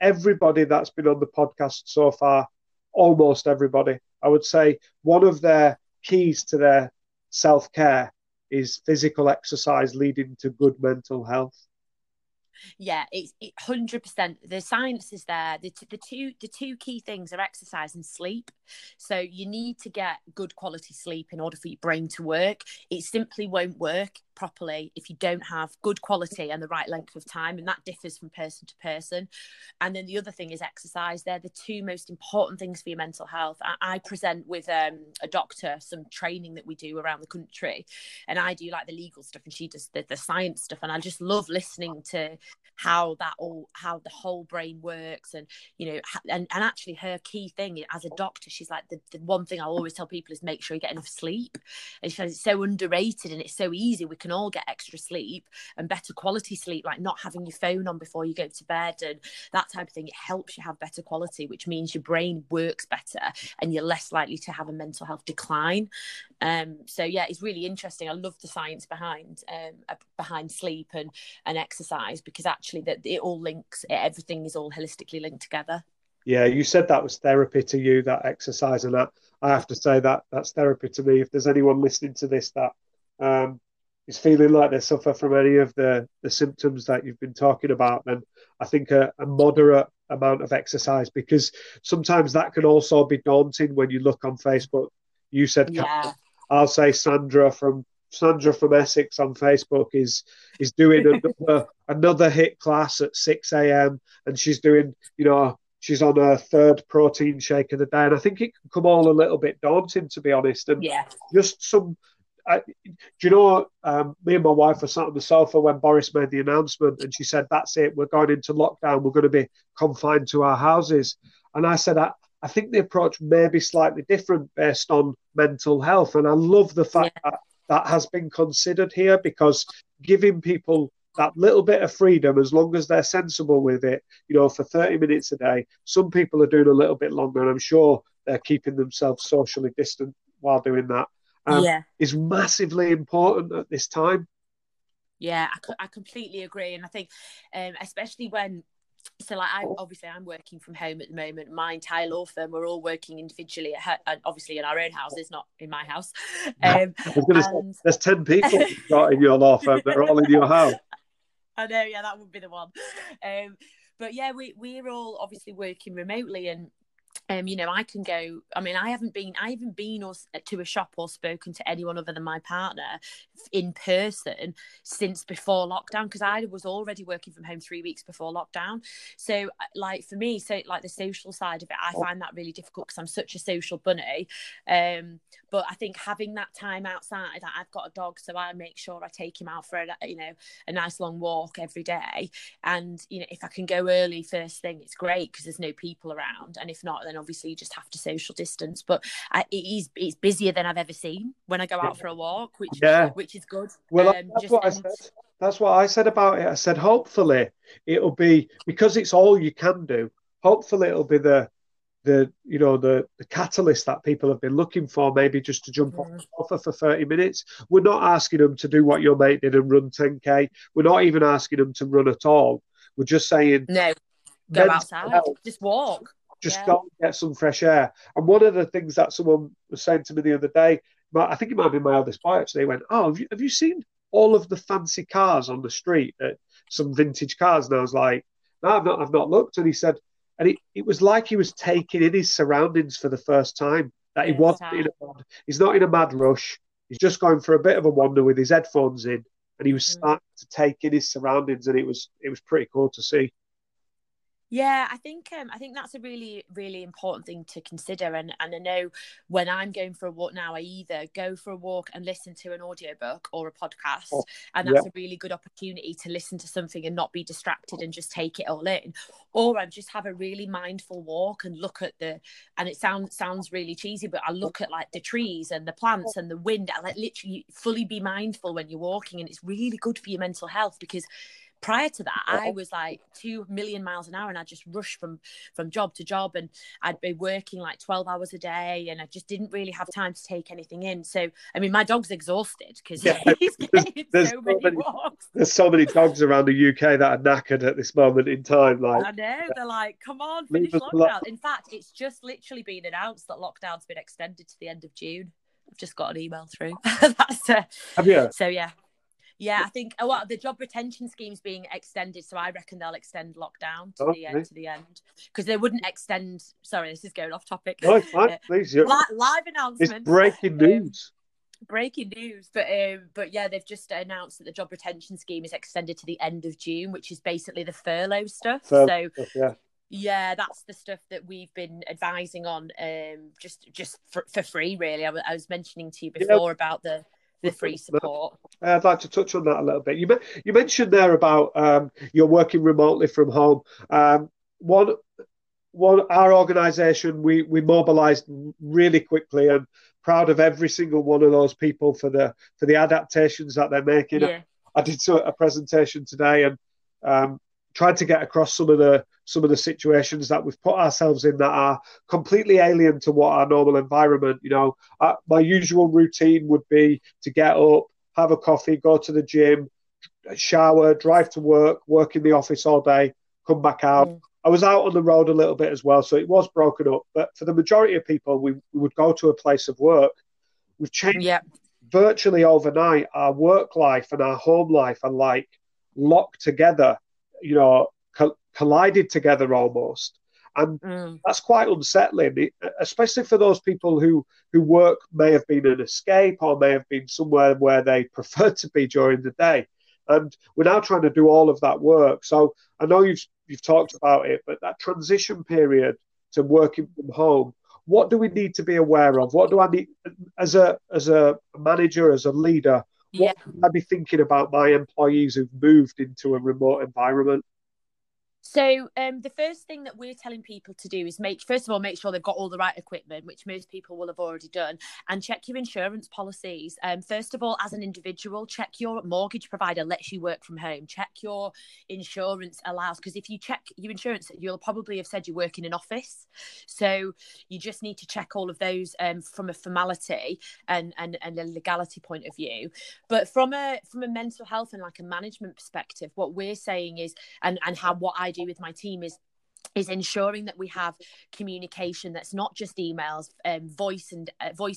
Everybody that's been on the podcast so far, almost everybody, I would say, one of their keys to their self-care is physical exercise leading to good mental health. Yeah, it's 100%. The science is there. The two key things are exercise and sleep. So you need to get good quality sleep in order for your brain to work. It simply won't work properly if you don't have good quality and the right length of time, and that differs from person to person. And then the other thing is exercise. They're the two most important things for your mental health. I present with a doctor some training that we do around the country, and I do like the legal stuff and she does the science stuff, and I just love listening to how the whole brain works. And you know, and actually her key thing as a doctor, she's like, the one thing I always tell people is make sure you get enough sleep. And she says it's so underrated and it's so easy. We can all get extra sleep and better quality sleep, like not having your phone on before you go to bed and that type of thing. It helps you have better quality, which means your brain works better and you're less likely to have a mental health decline. So yeah, it's really interesting. I love the science behind sleep and exercise, because actually that it all links. Everything is all holistically linked together. Yeah, you said that was therapy to you, that exercise, and that I have to say that's therapy to me. If there's anyone listening to this that is feeling like they suffer from any of the symptoms that you've been talking about, then I think a moderate amount of exercise, because sometimes that can also be daunting when you look on Facebook. You said, I'll say Sandra from Essex on Facebook is doing another HIIT class at 6 a.m. and she's doing, you know, she's on her 3rd protein shake of the day. And I think it can come all a little bit daunting, to be honest. And just some do you know, me and my wife were sat on the sofa when Boris made the announcement, and she said, that's it, we're going into lockdown, we're going to be confined to our houses. And I said, I think the approach may be slightly different based on mental health. And I love the fact that that has been considered here, because giving people that little bit of freedom, as long as they're sensible with it, you know, for 30 minutes a day, some people are doing a little bit longer, and I'm sure they're keeping themselves socially distant while doing that, is massively important at this time. Yeah, I completely agree. And I think especially when, so like obviously I'm working from home at the moment, my entire law firm, we're all working individually obviously in our own houses, not in my house. I was gonna say, there's 10 people in your law firm that are all in your house. I know, yeah, that would be the one. But yeah, we're all obviously working remotely, and you know, I can go, I mean, I haven't been to a shop or spoken to anyone other than my partner in person since before lockdown, because I was already working from home 3 weeks before lockdown. So like for me, so like the social side of it, I find that really difficult because I'm such a social bunny. But I think having that time outside, like I've got a dog, so I make sure I take him out for a nice long walk every day. And you know, if I can go early first thing, it's great because there's no people around, and if not, then obviously you just have to social distance. But it's busier than I've ever seen when I go out for a walk, which is good. Well, that's what I said about it. I said, hopefully it'll be, because it's all you can do, hopefully it'll be the catalyst that people have been looking for, maybe just to jump off the sofa for 30 minutes. We're not asking them to do what your mate did and run 10K. We're not even asking them to run at all. We're just saying, no, go outside, just walk. Just go and get some fresh air. And one of the things that someone was saying to me the other day, I think it might be my eldest boy actually, went, oh, have you seen all of the fancy cars on the street, some vintage cars? And I was like, no, I've not looked. And he said, and it was like he was taking in his surroundings for the first time, that he wasn't he's not in a mad rush. He's just going for a bit of a wander with his headphones in, and he was starting to take in his surroundings, and it was pretty cool to see. Yeah, I think that's a really, really important thing to consider. And I know when I'm going for a walk now, I either go for a walk and listen to an audiobook or a podcast. And that's a really good opportunity to listen to something and not be distracted and just take it all in. Or I just have a really mindful walk and look at and it sounds really cheesy, but I look at like the trees and the plants and the wind. I like literally fully be mindful when you're walking, and it's really good for your mental health, because prior to that, I was like 2 million miles an hour, and I just rushed from job to job, and I'd be working like 12 hours a day, and I just didn't really have time to take anything in. So, I mean, my dog's exhausted because he's getting so many walks. There's so many dogs around the UK that are knackered at this moment in time. Like, I know, they're like, come on, finish lockdown. In fact, it's just literally been announced that lockdown's been extended to the end of June. I've just got an email through. Have you? So, yeah. Yeah, I think the job retention scheme's being extended, so I reckon they'll extend lockdown to the end, because they wouldn't extend. Sorry, this is going off topic. No, it's fine. Please, live announcement. It's breaking news. But yeah, they've just announced that the job retention scheme is extended to the end of June, which is basically the furlough stuff. Yeah, that's the stuff that we've been advising on, just for free, really. I was mentioning to you before about the free support. I'd like to touch on that a little bit. You mentioned there about you're working remotely from home. Our organisation, we mobilised really quickly, and proud of every single one of those people for the adaptations that they're making. Yeah. I did a presentation today and tried to get across some of the situations that we've put ourselves in that are completely alien to what our normal environment. You know, my usual routine would be to get up, have a coffee, go to the gym, shower, drive to work, work in the office all day, come back out. I was out on the road a little bit as well, so it was broken up. But for the majority of people, we would go to a place of work. We've changed virtually overnight our work life and our home life are like locked together, you know, collided together almost, and that's quite unsettling, especially for those people who work may have been an escape or may have been somewhere where they prefer to be during the day. And we're now trying to do all of that work, so I know you've talked about it, but that transition period to working from home, what do we need to be aware of? What do I need as a manager, as a leader? What can I be thinking about my employees who've moved into a remote environment? So the first thing that we're telling people to do is make sure they've got all the right equipment, which most people will have already done, and check your insurance policies. First of all, as an individual, check your mortgage provider lets you work from home. Check your insurance allows, because if you check your insurance, you'll probably have said you work in an office. So you just need to check all of those from a formality and a legality point of view. But from a mental health and like a management perspective, what we're saying is, and how what I do with my team is ensuring that we have communication that's not just emails, voice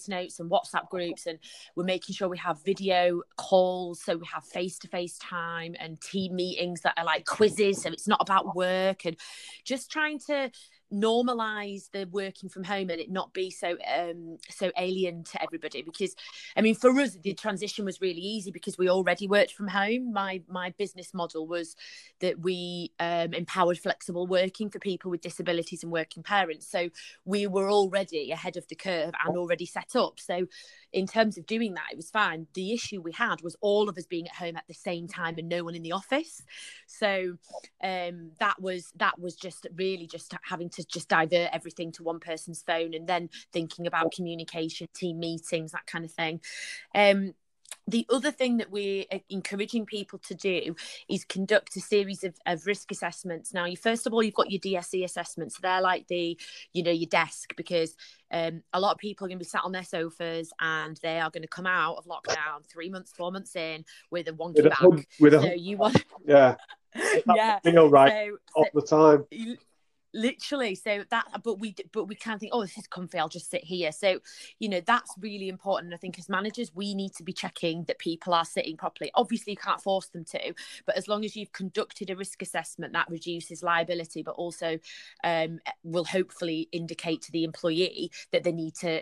notes and WhatsApp groups, and we're making sure we have video calls, so we have face-to-face time and team meetings that are like quizzes, so it's not about work, and just trying to normalize the working from home and it not be so alien to everybody. Because I mean, for us the transition was really easy because we already worked from home. My business model was that we empowered flexible working for people with disabilities and working parents, so we were already ahead of the curve and already set up. So in terms of doing that, it was fine. The issue we had was all of us being at home at the same time and no one in the office. So that was just really just having to just divert everything to one person's phone, and then thinking about communication, team meetings, that kind of thing. The other thing that we're encouraging people to do is conduct a series of risk assessments. Now, first of all, you've got your DSE assessments. They're like your desk, because a lot of people are going to be sat on their sofas and they are going to come out of lockdown 4 months in with a wonky bag. Feel right all the time. Literally. So that, but we can't think, oh, this is comfy, I'll just sit here. So, that's really important. I think as managers, we need to be checking that people are sitting properly. Obviously you can't force them to, but as long as you've conducted a risk assessment, that reduces liability, but also will hopefully indicate to the employee that they need to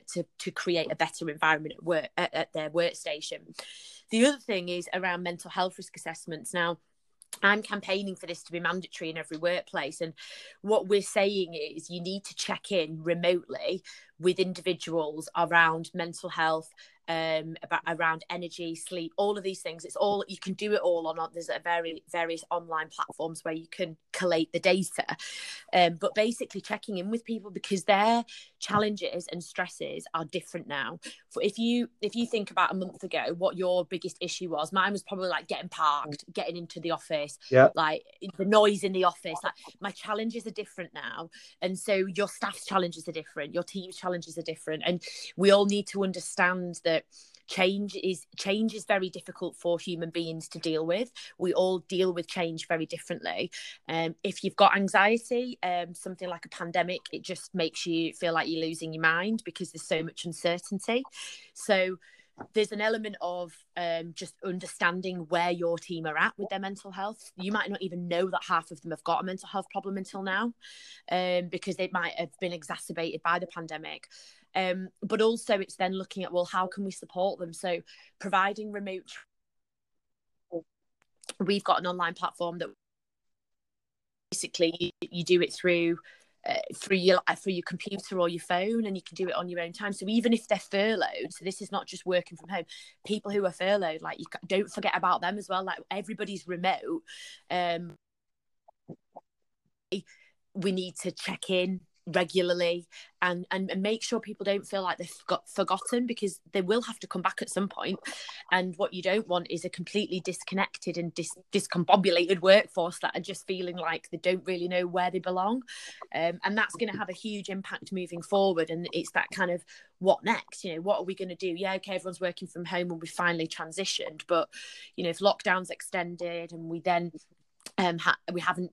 create a better environment at work, at their workstation. The other thing is around mental health risk assessments. Now, I'm campaigning for this to be mandatory in every workplace. And what we're saying is you need to check in remotely with individuals around mental health, around energy, sleep, all of these things. It's all, you can do it all on. There's various online platforms where you can collate the data, but basically checking in with people because their challenges and stresses are different now. For if you think about a month ago, what your biggest issue was, mine was probably like getting parked, getting into the office, like the noise in the office. Like my challenges are different now, and so your staff's challenges are different, your team's challenges are different, and we all need to understand that change is very difficult for human beings to deal with. We all deal with change very differently. If you've got anxiety, something like a pandemic, it just makes you feel like you're losing your mind because there's so much uncertainty. So there's an element of just understanding where your team are at with their mental health. You might not even know that half of them have got a mental health problem until now, because they might have been exacerbated by the pandemic. But also it's then looking at, well, how can we support them? So providing remote, we've got an online platform that basically you do it through your computer or your phone, and you can do it on your own time. So even if they're furloughed, so this is not just working from home, people who are furloughed, like, you don't forget about them as well. Like, everybody's remote. We need to check in regularly and make sure people don't feel like they've got forgotten, because they will have to come back at some point. And what you don't want is a completely disconnected and discombobulated workforce that are just feeling like they don't really know where they belong, and that's going to have a huge impact moving forward. And it's that kind of, what next? What are we going to do? Okay, everyone's working from home and we finally transitioned, but if lockdown's extended and we then we haven't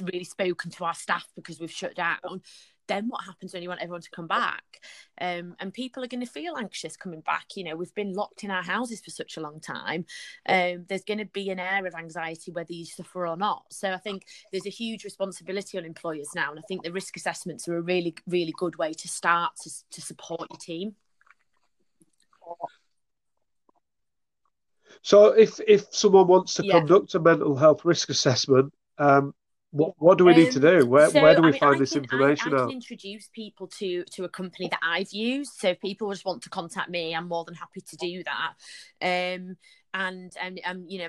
really spoken to our staff because we've shut down, then what happens when you want everyone to come back? And people are going to feel anxious coming back. We've been locked in our houses for such a long time. There's going to be an air of anxiety whether you suffer or not. So I think there's a huge responsibility on employers now, and I think the risk assessments are a really, really good way to start to support your team. So if someone wants to conduct a mental health risk assessment, What do we need to do? Where do we find this information? I can introduce people to a company that I've used. So if people just want to contact me, I'm more than happy to do that. And I'm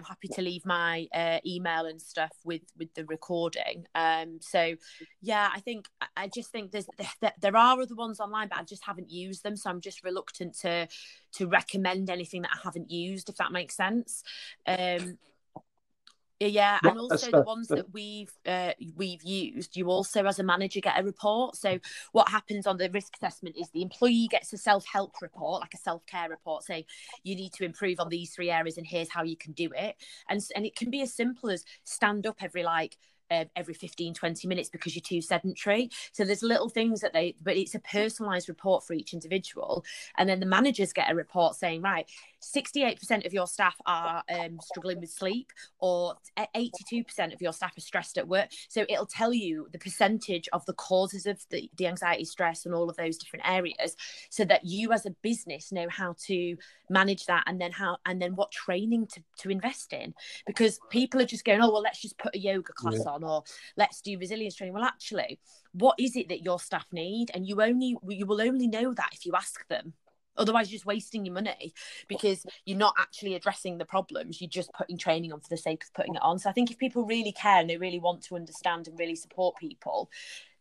happy to leave my email and stuff with the recording. I just think there are other ones online, but I just haven't used them. So I'm just reluctant to recommend anything that I haven't used, if that makes sense. And also the ones that we've used, you also as a manager get a report. So what happens on the risk assessment is the employee gets a self-help report, like a self-care report, saying you need to improve on these three areas and here's how you can do it. And it can be as simple as stand up every 15-20 minutes because you're too sedentary. So there's little things but it's a personalized report for each individual. And then the managers get a report saying, right, 68% of your staff are struggling with sleep, or 82% of your staff are stressed at work. So it'll tell you the percentage of the causes of the anxiety, stress, and all of those different areas, so that you as a business know how to manage that, and then what training to invest in, because people are just going, oh well, let's just put a yoga class on, or let's do resilience training. Well, actually, what is it that your staff need? And you will only know that if you ask them. Otherwise, you're just wasting your money because you're not actually addressing the problems. You're just putting training on for the sake of putting it on. So I think if people really care and they really want to understand and really support people,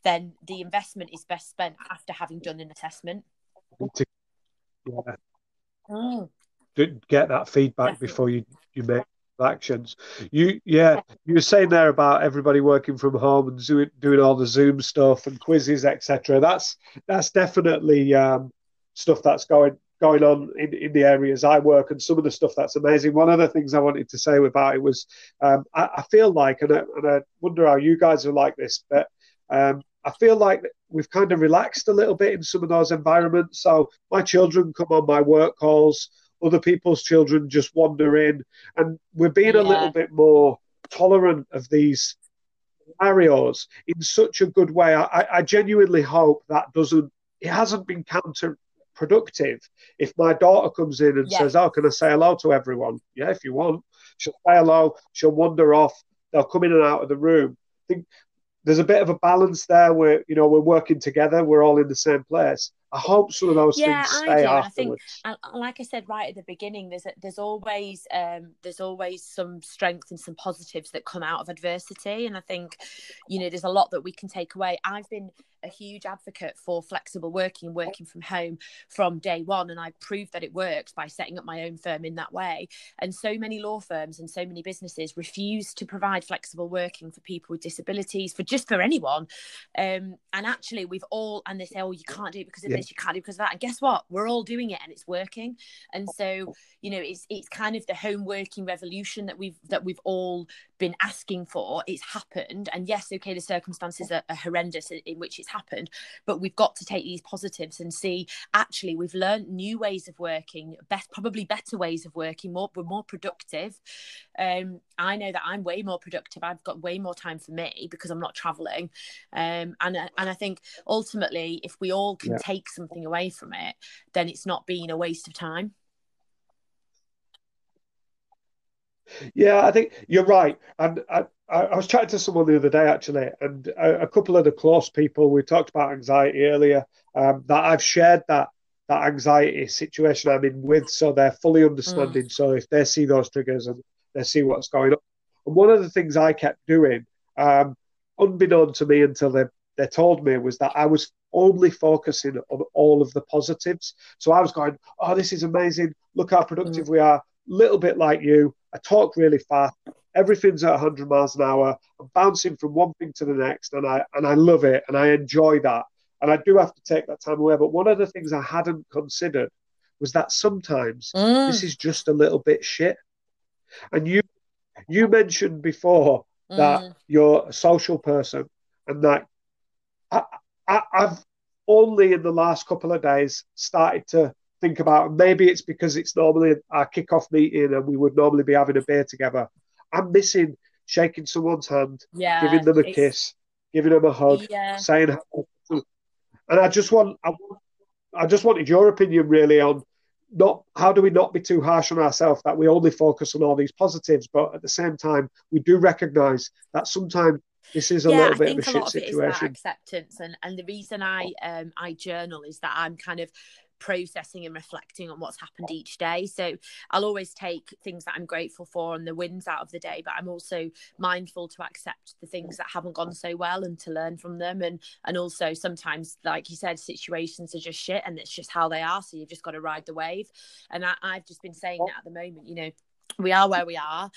then the investment is best spent after having done an assessment. Yeah. Mm. Get that feedback before you make actions. You were saying there about everybody working from home and doing all the Zoom stuff and quizzes, etc. That's definitely stuff that's going on in the areas I work, and some of the stuff that's amazing. One of the things I wanted to say about it was I feel like, and I wonder how you guys are like this, but I feel like we've kind of relaxed a little bit in some of those environments. So my children come on my work calls, other people's children just wander in, and we're being a little bit more tolerant of these scenarios in such a good way. I genuinely hope it hasn't been counterproductive. If my daughter comes in and says, oh, can I say hello to everyone? Yeah, if you want. She'll say hello, she'll wander off, they'll come in and out of the room. I think there's a bit of a balance there where, we're working together, we're all in the same place. I hope some of those things stay afterwards. I think, like I said right at the beginning, there's always some strength and some positives that come out of adversity, and I think there's a lot that we can take away. I've been a huge advocate for flexible working and working from home from day one, and I proved that it worked by setting up my own firm in that way. And so many law firms and so many businesses refuse to provide flexible working for people with disabilities, for anyone. And actually they say, oh, you can't do it because of this, you can't do it because of that. And guess what? We're all doing it and it's working. And so, it's kind of the home working revolution that we've all been asking for. It's happened. And yes, okay, the circumstances are horrendous in which it's happened, but we've got to take these positives and see, actually, we've learned new ways of working, probably better ways of working, we're more productive. I know that I'm way more productive. I've got way more time for me because I'm not traveling. And I think ultimately, if we all can take something away from it, then it's not being a waste of time. Yeah, I think you're right. And I was chatting to someone the other day, actually, and a couple of the close people, we talked about anxiety earlier, that I've shared that anxiety situation I'm in with, so they're fully understanding. So if they see those triggers and they see what's going on. And one of the things I kept doing, unbeknown to me until they told me, was that I was only focusing on all of the positives. So I was going, oh, this is amazing. Look how productive we are. Little bit like you. I talk really fast. Everything's at 100 miles an hour. I'm bouncing from one thing to the next, and I love it, and I enjoy that. And I do have to take that time away. But one of the things I hadn't considered was that sometimes this is just a little bit shit. And you mentioned before that you're a social person, and that I've only in the last couple of days started to think about, maybe it's because it's normally our kick-off meeting and we would normally be having a beer together. I'm missing shaking someone's hand, giving them a kiss, giving them a hug, saying hello. And I just wanted your opinion really on how do we not be too harsh on ourselves that we only focus on all these positives, but at the same time we do recognise that sometimes This is a little bit of a shit situation. It's about acceptance, and the reason I journal is that I'm kind of processing and reflecting on what's happened each day. So I'll always take things that I'm grateful for and the wins out of the day, but I'm also mindful to accept the things that haven't gone so well and to learn from them. And also sometimes, like you said, situations are just shit and it's just how they are. So you've just got to ride the wave. And I've just been saying that at the moment, you know, we are where we are.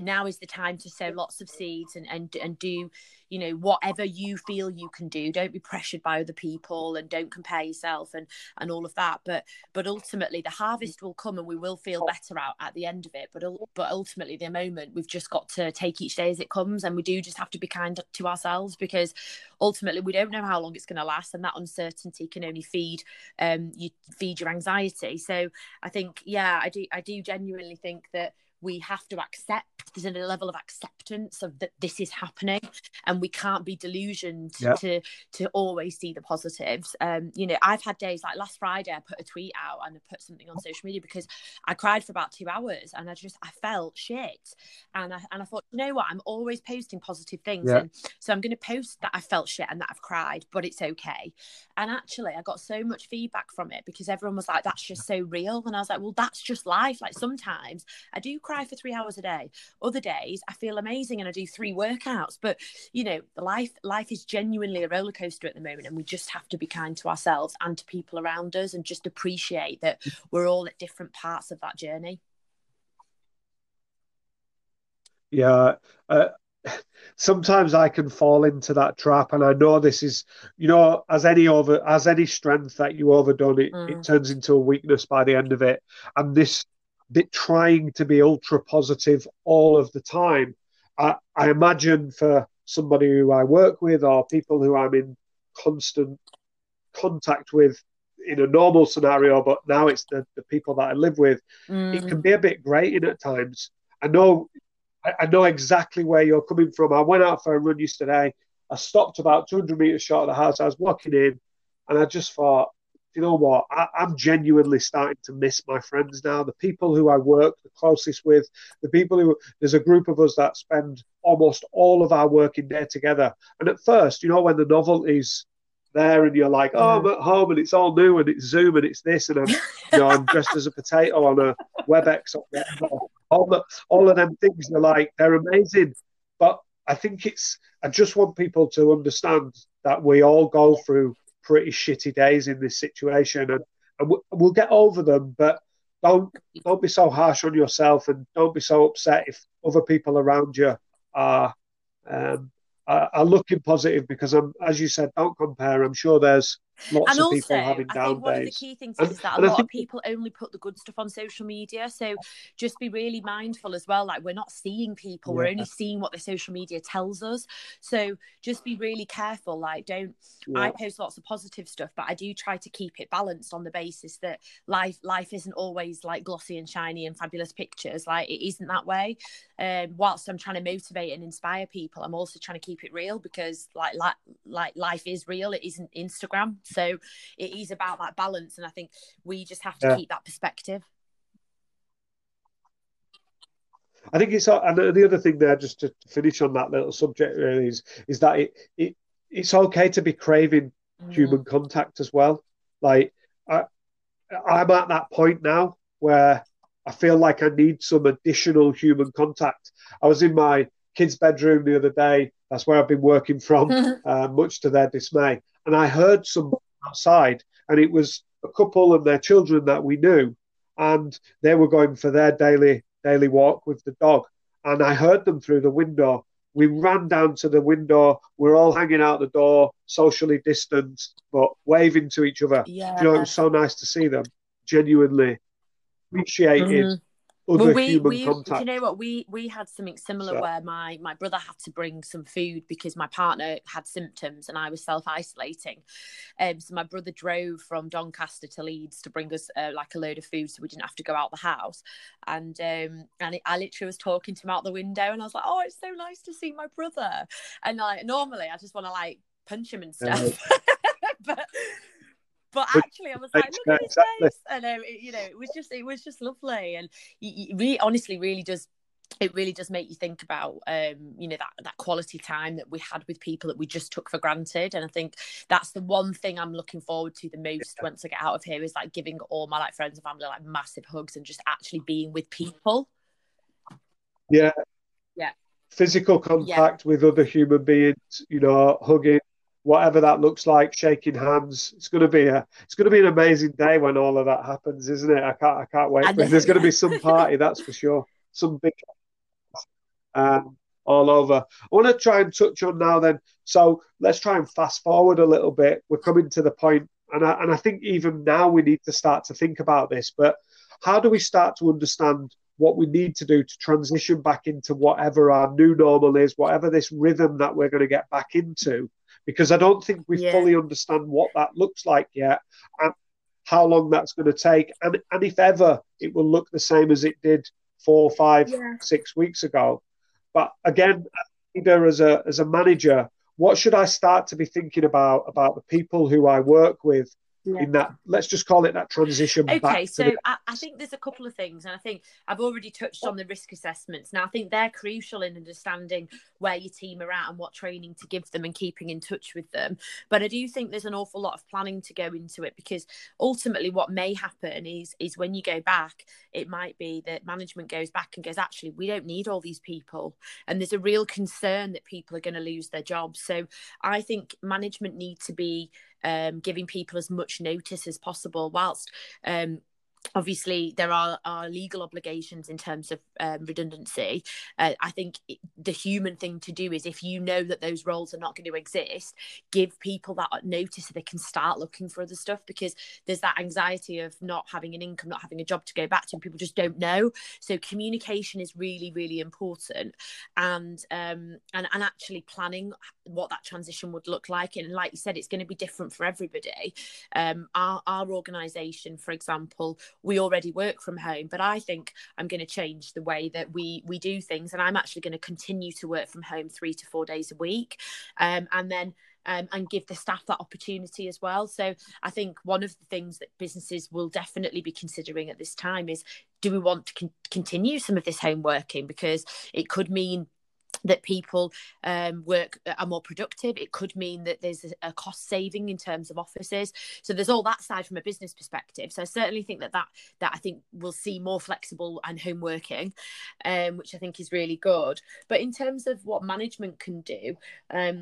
Now is the time to sow lots of seeds and do, you know, whatever you feel you can do. Don't be pressured by other people and don't compare yourself and all of that. But ultimately the harvest will come and we will feel better out at the end of it. But ultimately the moment we've just got to take each day as it comes, and we do just have to be kind to ourselves, because ultimately we don't know how long it's going to last, and that uncertainty can only feed your anxiety. So I think, I do genuinely think that we have to accept, there's a level of acceptance of that this is happening, and we can't be delusioned to always see the positives. You know, I've had days like last Friday, I put a tweet out and I put something on social media because I cried for about 2 hours and I felt shit. And I thought, you know what, I'm always posting positive things. Yeah. And so I'm going to post that I felt shit and that I've cried, but it's okay. And actually I got so much feedback from it because everyone was like, that's just so real. And I was like, well, that's just life. Like sometimes I do cry for 3 hours a day. Other days I feel amazing and I do 3 workouts. But you know, life is genuinely a roller coaster at the moment, and we just have to be kind to ourselves and to people around us, and just appreciate that we're all at different parts of that journey. Sometimes I can fall into that trap, and I know this is, you know, as any strength that you overdone it, it turns into a weakness by the end of it. And this bit trying to be ultra positive all of the time, I imagine for somebody who I work with or people who I'm in constant contact with in a normal scenario, but now it's the people that I live with, it can be a bit grating at times. I know exactly where you're coming from. I went out for a run yesterday. I stopped about 200 metres short of the house. I was walking in and I just thought, you know what, I'm genuinely starting to miss my friends now, the people who I work the closest with, the people who, there's a group of us that spend almost all of our working day together. And at first, you know, when the novelty's there and you're like, oh, I'm at home and it's all new and it's Zoom and it's this and I'm, you know, I'm dressed as a potato on a WebEx or whatever. All of them things, they're like, they're amazing. But I think I just want people to understand that we all go through pretty shitty days in this situation, and we'll get over them, but don't be so harsh on yourself, and don't be so upset if other people around you are looking positive, because as you said, don't compare. I'm sure there's lots and of also, people having down days. I think one of the key things is that a lot of people only put the good stuff on social media. So just be really mindful as well. Like, we're not seeing people, we're only seeing what the social media tells us. So just be really careful. Like, I post lots of positive stuff, but I do try to keep it balanced on the basis that life isn't always like glossy and shiny and fabulous pictures. Like, it isn't that way. Whilst I'm trying to motivate and inspire people, I'm also trying to keep it real, because like life is real. It isn't Instagram. So it is about that balance, and I think we just have to keep that perspective. I think it's, and the other thing there, just to finish on that little subject really, is that it's okay to be craving human contact as well. Like, I'm at that point now where I feel like I need some additional human contact. I was in my kids' bedroom the other day. That's where I've been working from, much to their dismay. And I heard someone outside, and it was a couple and their children that we knew, and they were going for their daily walk with the dog. And I heard them through the window. We ran down to the window. We're all hanging out the door, socially distanced, but waving to each other. Yeah. You know, it was so nice to see them. Genuinely appreciated other human contact. Do you know what, we had something similar where my brother had to bring some food because my partner had symptoms and I was self-isolating, so my brother drove from Doncaster to Leeds to bring us like a load of food, so we didn't have to go out the house. And I literally was talking to him out the window, and I was like, oh, it's so nice to see my brother. And like, normally I just want to like punch him and stuff, But actually, I was like, look at his face, and it was just lovely. And he honestly really does it really does make you think about, you know, that quality time that we had with people that we just took for granted. And I think that's the one thing I'm looking forward to the most once I get out of here, is like giving all my like friends and family like massive hugs and just actually being with people. Yeah. Yeah. Physical contact with other human beings, you know, hugging, whatever that looks like, shaking hands. It's going to be an amazing day when all of that happens, isn't it? I can't wait. There's going to be some party, that's for sure. Some big all over. I want to try and touch on now then. So let's try and fast forward a little bit. We're coming to the point, and I think even now we need to start to think about this. But how do we start to understand what we need to do to transition back into whatever our new normal is, whatever this rhythm that we're going to get back into? Because I don't think we fully understand what that looks like yet, and how long that's going to take, and if ever it will look the same as it did 4, 5, 6 weeks ago. But again, either as a manager, what should I start to be thinking about the people who I work with in that, let's just call it that transition back? Okay, so I think there's a couple of things, and I think I've already touched on the risk assessments. Now, I think they're crucial in understanding where your team are at and what training to give them and keeping in touch with them. But I do think there's an awful lot of planning to go into it, because ultimately what may happen is when you go back, it might be that management goes back and goes, actually, we don't need all these people. And there's a real concern that people are going to lose their jobs. So I think management need to be giving people as much notice as possible, whilst obviously there are legal obligations in terms of redundancy. I think the human thing to do is, if you know that those roles are not going to exist, give people that notice so they can start looking for other stuff, because there's that anxiety of not having an income, not having a job to go back to, and people just don't know. So communication is really, really important, and actually planning what that transition would look like. And like you said, it's going to be different for everybody. Our organisation, for example, we already work from home, but I think I'm going to change the way that we do things, and I'm actually going to continue to work from home 3 to 4 days a week, and give the staff that opportunity as well. So I think one of the things that businesses will definitely be considering at this time is, do we want to continue some of this home working? Because it could mean that people are more productive. It could mean that there's a cost saving in terms of offices. So there's all that side from a business perspective. So I certainly think that I think we'll see more flexible and home working, which I think is really good. But in terms of what management can do, I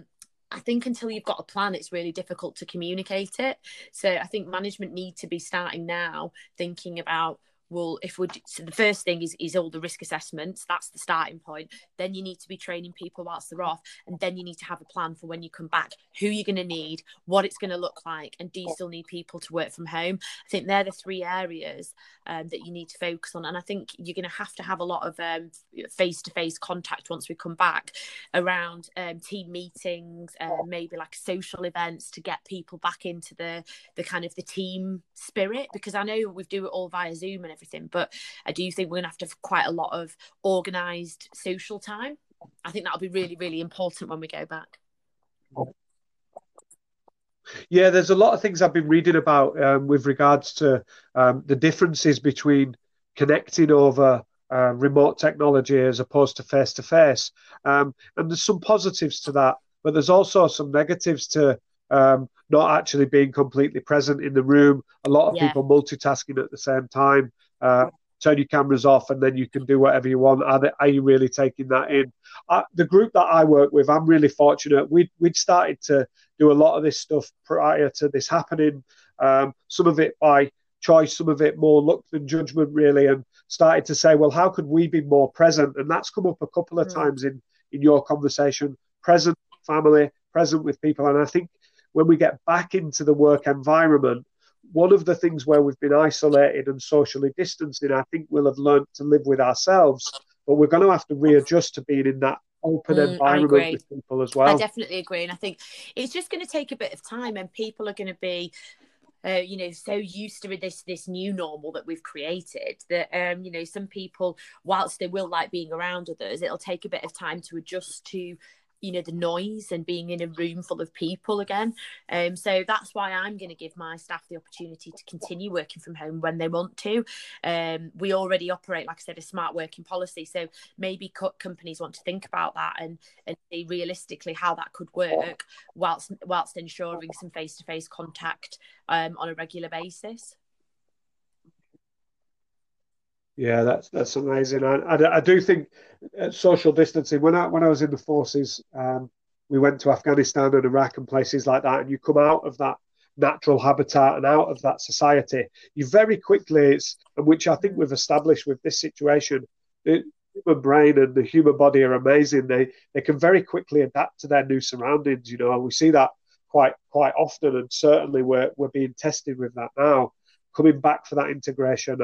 think until you've got a plan, it's really difficult to communicate it. So I think management need to be starting now thinking about, well, so the first thing is all the risk assessments. That's the starting point. Then you need to be training people whilst they're off, and then you need to have a plan for when you come back, who you're going to need, what it's going to look like, and do you still need people to work from home? I think they're the three areas that you need to focus on. And I think you're going to have a lot of face-to-face contact once we come back, around team meetings, maybe like social events, to get people back into the kind of the team spirit, because I know we do it all via Zoom and everything, but I do think we're going to have quite a lot of organised social time. I think that'll be really, really important when we go back. Yeah, there's a lot of things I've been reading about with regards to the differences between connecting over remote technology as opposed to face-to-face. And there's some positives to that, but there's also some negatives to not actually being completely present in the room. A lot of people multitasking at the same time. Turn your cameras off and then you can do whatever you want. Are you really taking that in? The group that I work with, I'm really fortunate. We'd started to do a lot of this stuff prior to this happening. Some of it by choice, some of it more luck than judgment, really, and started to say, well, how could we be more present? And that's come up a couple of times in your conversation. Present with family, present with people. And I think when we get back into the work environment, one of the things where we've been isolated and socially distancing, I think we'll have learned to live with ourselves, but we're going to have to readjust to being in that open environment with people as well. I definitely agree. And I think it's just going to take a bit of time, and people are going to be so used to this new normal that we've created that, some people, whilst they will like being around others, it'll take a bit of time to adjust to you know, the noise and being in a room full of people again. So that's why I'm going to give my staff the opportunity to continue working from home when they want to. We already operate, like I said, a smart working policy. So maybe companies want to think about that and see realistically how that could work whilst ensuring some face-to-face contact on a regular basis. Yeah, that's amazing. I do think social distancing. When I was in the forces, we went to Afghanistan and Iraq and places like that, and you come out of that natural habitat and out of that society, you very quickly, which I think we've established with this situation, the human brain and the human body are amazing. They can very quickly adapt to their new surroundings, you know, and we see that quite often, and certainly we're being tested with that now. Coming back for that integration,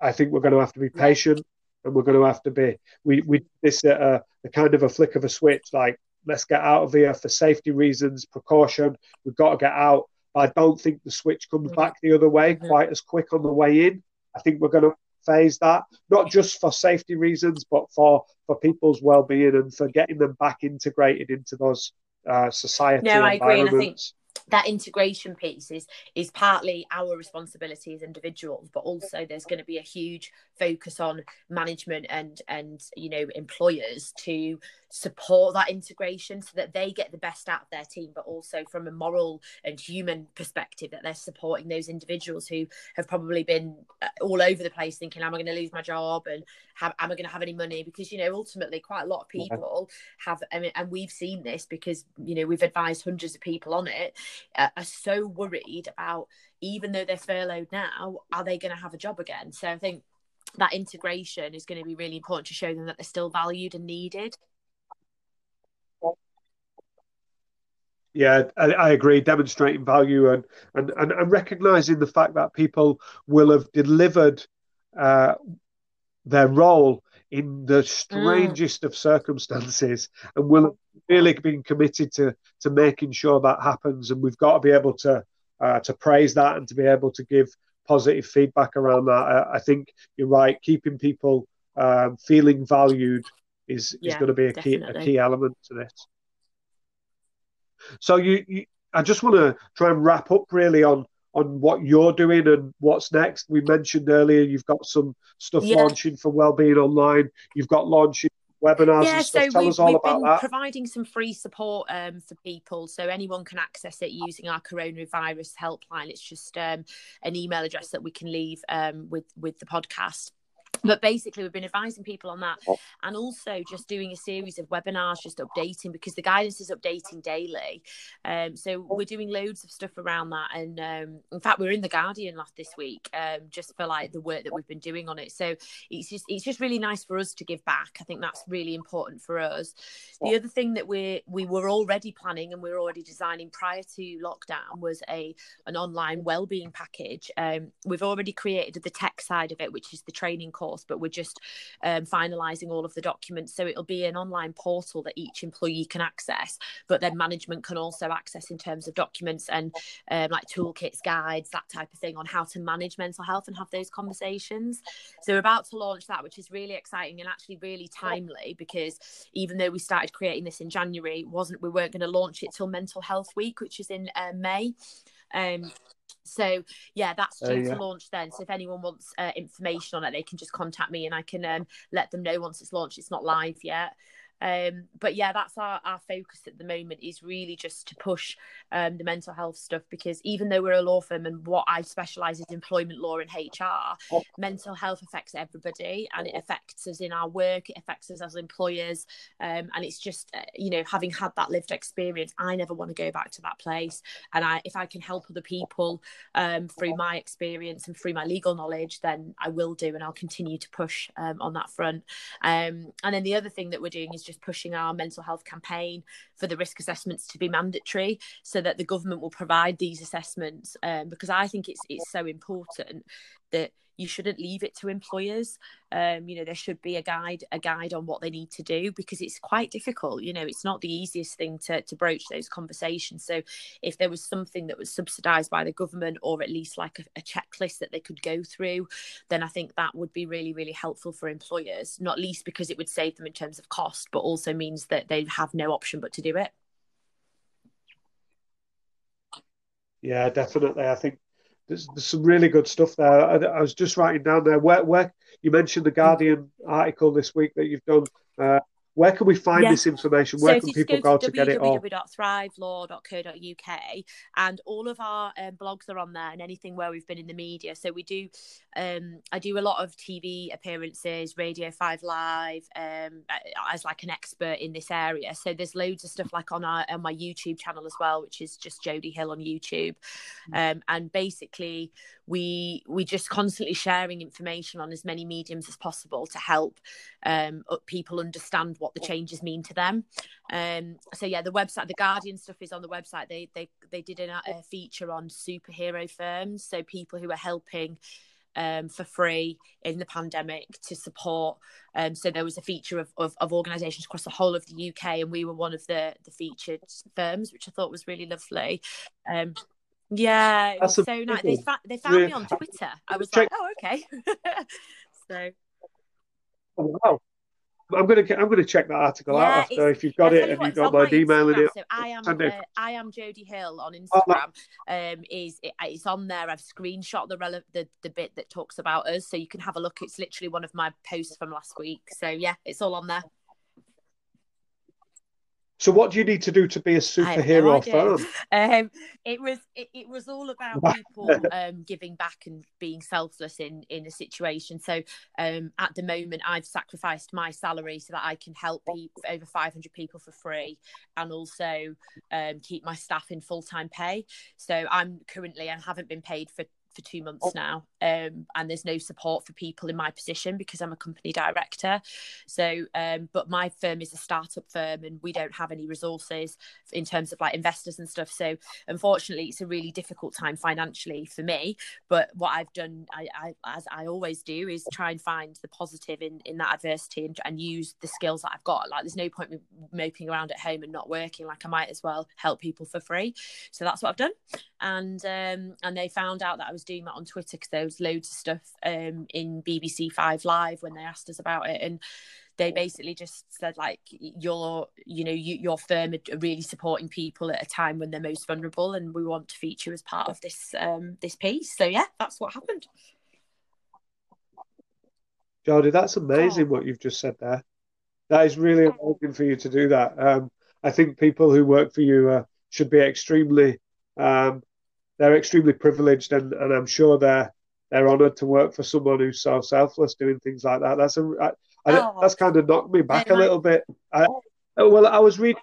I think we're going to have to be patient, and we're going to have to be, we did this at a kind of a flick of a switch, like, let's get out of here for safety reasons, precaution, we've got to get out. I don't think the switch comes back the other way quite as quick on the way in. I think we're going to phase that, not just for safety reasons, but for people's well-being and for getting them back integrated into those society environments. No, I agree, and I think that integration piece is partly our responsibility as individuals, but also there's going to be a huge focus on management and you know, employers to support that integration so that they get the best out of their team, but also from a moral and human perspective that they're supporting those individuals who have probably been all over the place thinking, am I going to lose my job, and am I going to have any money? Because, you know, ultimately quite a lot of people have, I mean, and we've seen this because, you know, we've advised hundreds of people on it, are so worried about, even though they're furloughed now, are they going to have a job again? So I think that integration is going to be really important to show them that they're still valued and needed. Yeah, I agree. Demonstrating value and recognising the fact that people will have delivered their role in the strangest of circumstances and will have really been committed to making sure that happens. And we've got to be able to praise that and to be able to give positive feedback around that. I think you're right. Keeping people feeling valued is going to be a key element to this. So I just want to try and wrap up really on what you're doing and what's next. We mentioned earlier you've got some stuff launching for Wellbeing Online. You've got launching webinars and stuff. Tell us all about that. We've been providing some free support for people, so anyone can access it using our coronavirus helpline. It's just an email address that we can leave with the podcast. But basically, we've been advising people on that and also just doing a series of webinars, just updating, because the guidance is updating daily. So we're doing loads of stuff around that. And in fact, we're in the Guardian this week just for like the work that we've been doing on it. So it's just really nice for us to give back. I think that's really important for us. The other thing that we were already planning and we were already designing prior to lockdown was an online wellbeing package. We've already created the tech side of it, which is the training course. But we're just finalising all of the documents. So it'll be an online portal that each employee can access, but then management can also access in terms of documents and like toolkits, guides, that type of thing on how to manage mental health and have those conversations. So we're about to launch that, which is really exciting and actually really timely, because even though we started creating this in January, we weren't going to launch it till Mental Health Week, which is in May. So yeah, that's due to launch then. So if anyone wants information on it, they can just contact me and I can let them know once it's launched. It's not live yet, but yeah, that's our focus at the moment, is really just to push the mental health stuff, because even though we're a law firm and what I specialise is employment law and HR, mental health affects everybody, and it affects us in our work, it affects us as employers, and it's just you know, having had that lived experience, I never want to go back to that place, and if I can help other people through my experience and through my legal knowledge, then I will do, and I'll continue to push on that front. And then the other thing that we're doing is just pushing our mental health campaign for the risk assessments to be mandatory, so that the government will provide these assessments, because I think it's so important that you shouldn't leave it to employers. There should be a guide on what they need to do, because it's quite difficult. It's not the easiest thing to broach those conversations. So if there was something that was subsidized by the government, or at least like a checklist that they could go through, then I think that would be really, really helpful for employers, not least because it would save them in terms of cost, but also means that they have no option but to do it. Yeah, definitely. I think there's some really good stuff there. I was just writing down there, where you mentioned the Guardian article this week that you've done. Where can we find this information? Where can people go to get it all? www.thrivelaw.co.uk, and all of our blogs are on there, and anything where we've been in the media. So we do, I do a lot of TV appearances, Radio 5 Live, as like an expert in this area. So there's loads of stuff like on my YouTube channel as well, which is just Jodie Hill on YouTube. And basically we just constantly sharing information on as many mediums as possible to help people understand what the changes mean to them. The website, the Guardian stuff is on the website. They did a feature on superhero firms, so people who are helping for free in the pandemic to support. So there was a feature of organisations across the whole of the UK, and we were one of the featured firms, which I thought was really lovely. That's so nice. They found me on Twitter. I was like, oh, okay. So. Oh, wow. I'm going to check that article out after, if you've got it and you don't mind emailing it. So I am Jodie Hill on Instagram. It's on there. I've screenshot the bit that talks about us, so you can have a look. It's literally one of my posts from last week. So yeah, it's all on there. So what do you need to do to be a superhero firm? It was all about people giving back and being selfless in a situation. So at the moment, I've sacrificed my salary so that I can help over 500 people for free, and also keep my staff in full-time pay. So I'm currently, I haven't been paid for 2 months now, and there's no support for people in my position because I'm a company director. So but my firm is a startup firm, and we don't have any resources in terms of like investors and stuff, so unfortunately it's a really difficult time financially for me. But what I've done, I as I always do, is try and find the positive in that adversity, and use the skills that I've got. Like, there's no point in moping around at home and not working. Like, I might as well help people for free. So that's what I've done. And and they found out that I was doing that on Twitter, because there was loads of stuff in BBC Five Live when they asked us about it, and they basically just said, like, your firm are really supporting people at a time when they're most vulnerable, and we want to feature as part of this this piece. So yeah, that's what happened. Jodie, that's amazing what you've just said there. That is really amazing for you to do that. I think people who work for you should be extremely they're extremely privileged, and I'm sure they're honoured to work for someone who's so selfless doing things like that. That's kind of knocked me back a little bit. I've been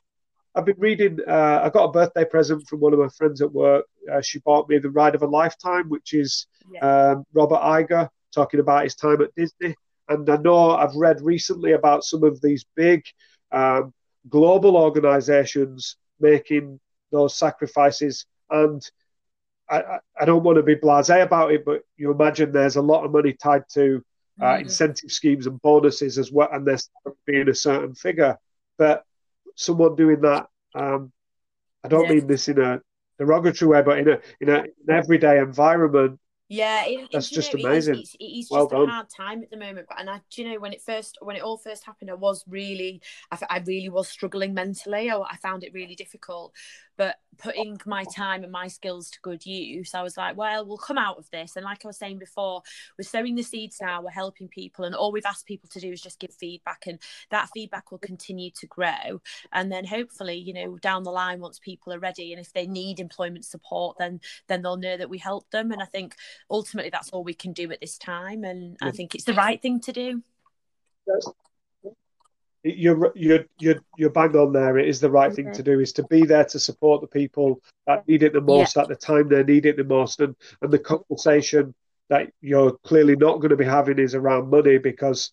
reading. I got a birthday present from one of my friends at work. She bought me The Ride of a Lifetime, which is Robert Iger talking about his time at Disney. And I know I've read recently about some of these big global organisations making those sacrifices. And I don't want to be blasé about it, but you imagine there's a lot of money tied to incentive schemes and bonuses as well, and there's being a certain figure. But someone doing that, I don't mean this in a derogatory way, but in an everyday environment, that's just amazing. It's well just a hard time at the moment, but when it all first happened, I really was struggling mentally. I found it really difficult. But putting my time and my skills to good use, I was like, well, we'll come out of this. And like I was saying before, we're sowing the seeds now, we're helping people, and all we've asked people to do is just give feedback, and that feedback will continue to grow. And then hopefully, down the line, once people are ready, and if they need employment support, then they'll know that we helped them. And I think ultimately that's all we can do at this time, and I think it's the right thing to do. You're bang on there. It is the right thing to do, is to be there to support the people that need it the most at the time they need it the most. And the conversation that you're clearly not going to be having is around money, because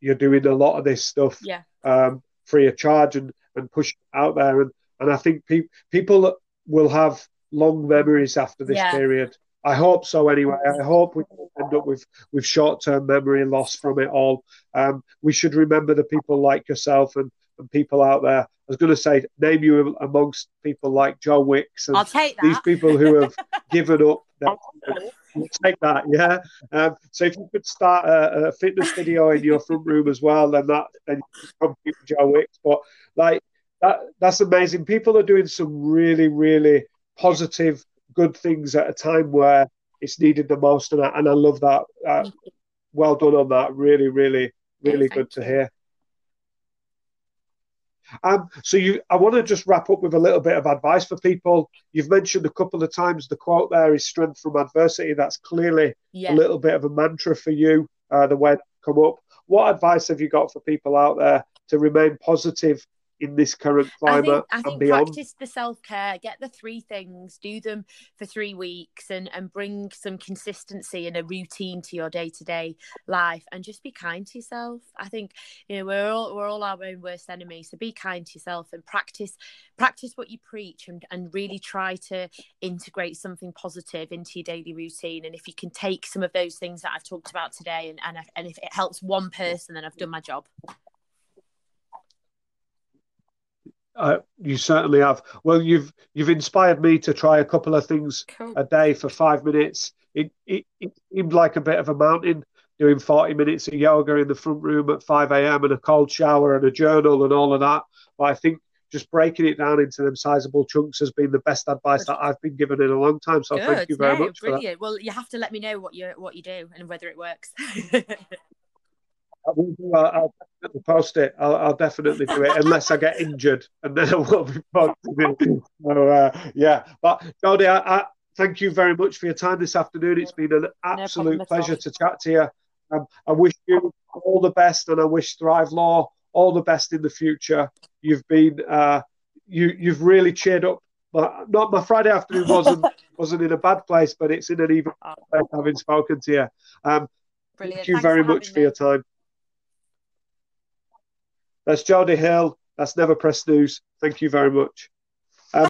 you're doing a lot of this stuff free of charge and pushing it out there. And I think people will have long memories after this period. I hope so anyway. I hope we end up with short-term memory loss from it all. We should remember the people like yourself and people out there. I was going to say, name you amongst people like Joe Wicks. And I'll take that. These people who have given up. We'll take that, yeah. So if you could start a fitness video in your front room as well, then you can compete with Joe Wicks. But like that's amazing. People are doing some really, really positive, good things at a time where it's needed the most, and I love that. Well done on that. Really, really, really good to hear. I want to just wrap up with a little bit of advice for people. You've mentioned a couple of times the quote there is strength from adversity. That's clearly a little bit of a mantra for you, the way that come up. What advice have you got for people out there to remain positive in this current climate? I think beyond? Practice the self-care, get the 3 things, do them for 3 weeks, and bring some consistency and a routine to your day-to-day life, and just be kind to yourself. I think, you know, we're all our own worst enemy, so be kind to yourself and practice what you preach, and really try to integrate something positive into your daily routine. And if you can take some of those things that I've talked about today, and if it helps one person, then I've done my job. You certainly have. Well, you've inspired me to try a couple of things a day for 5 minutes. It seemed like a bit of a mountain, doing 40 minutes of yoga in the front room at 5 a.m. and a cold shower and a journal and all of that. But I think just breaking it down into them sizable chunks has been the best advice that I've been given in a long time. So thank you very much. Brilliant. For that. Well, you have to let me know what you do and whether it works. I'll definitely post it. I'll definitely do it, unless I get injured, and then I will be posting it. So, yeah. But Jodie, I thank you very much for your time this afternoon. It's been an absolute pleasure to chat to you. I wish you all the best, and I wish Thrive Law all the best in the future. You've been you've really cheered up. My Friday afternoon wasn't in a bad place, but it's in an even place having spoken to you. Brilliant. Thank you very much for your time. That's Jodie Hill. That's Never Press Snooze. Thank you very much.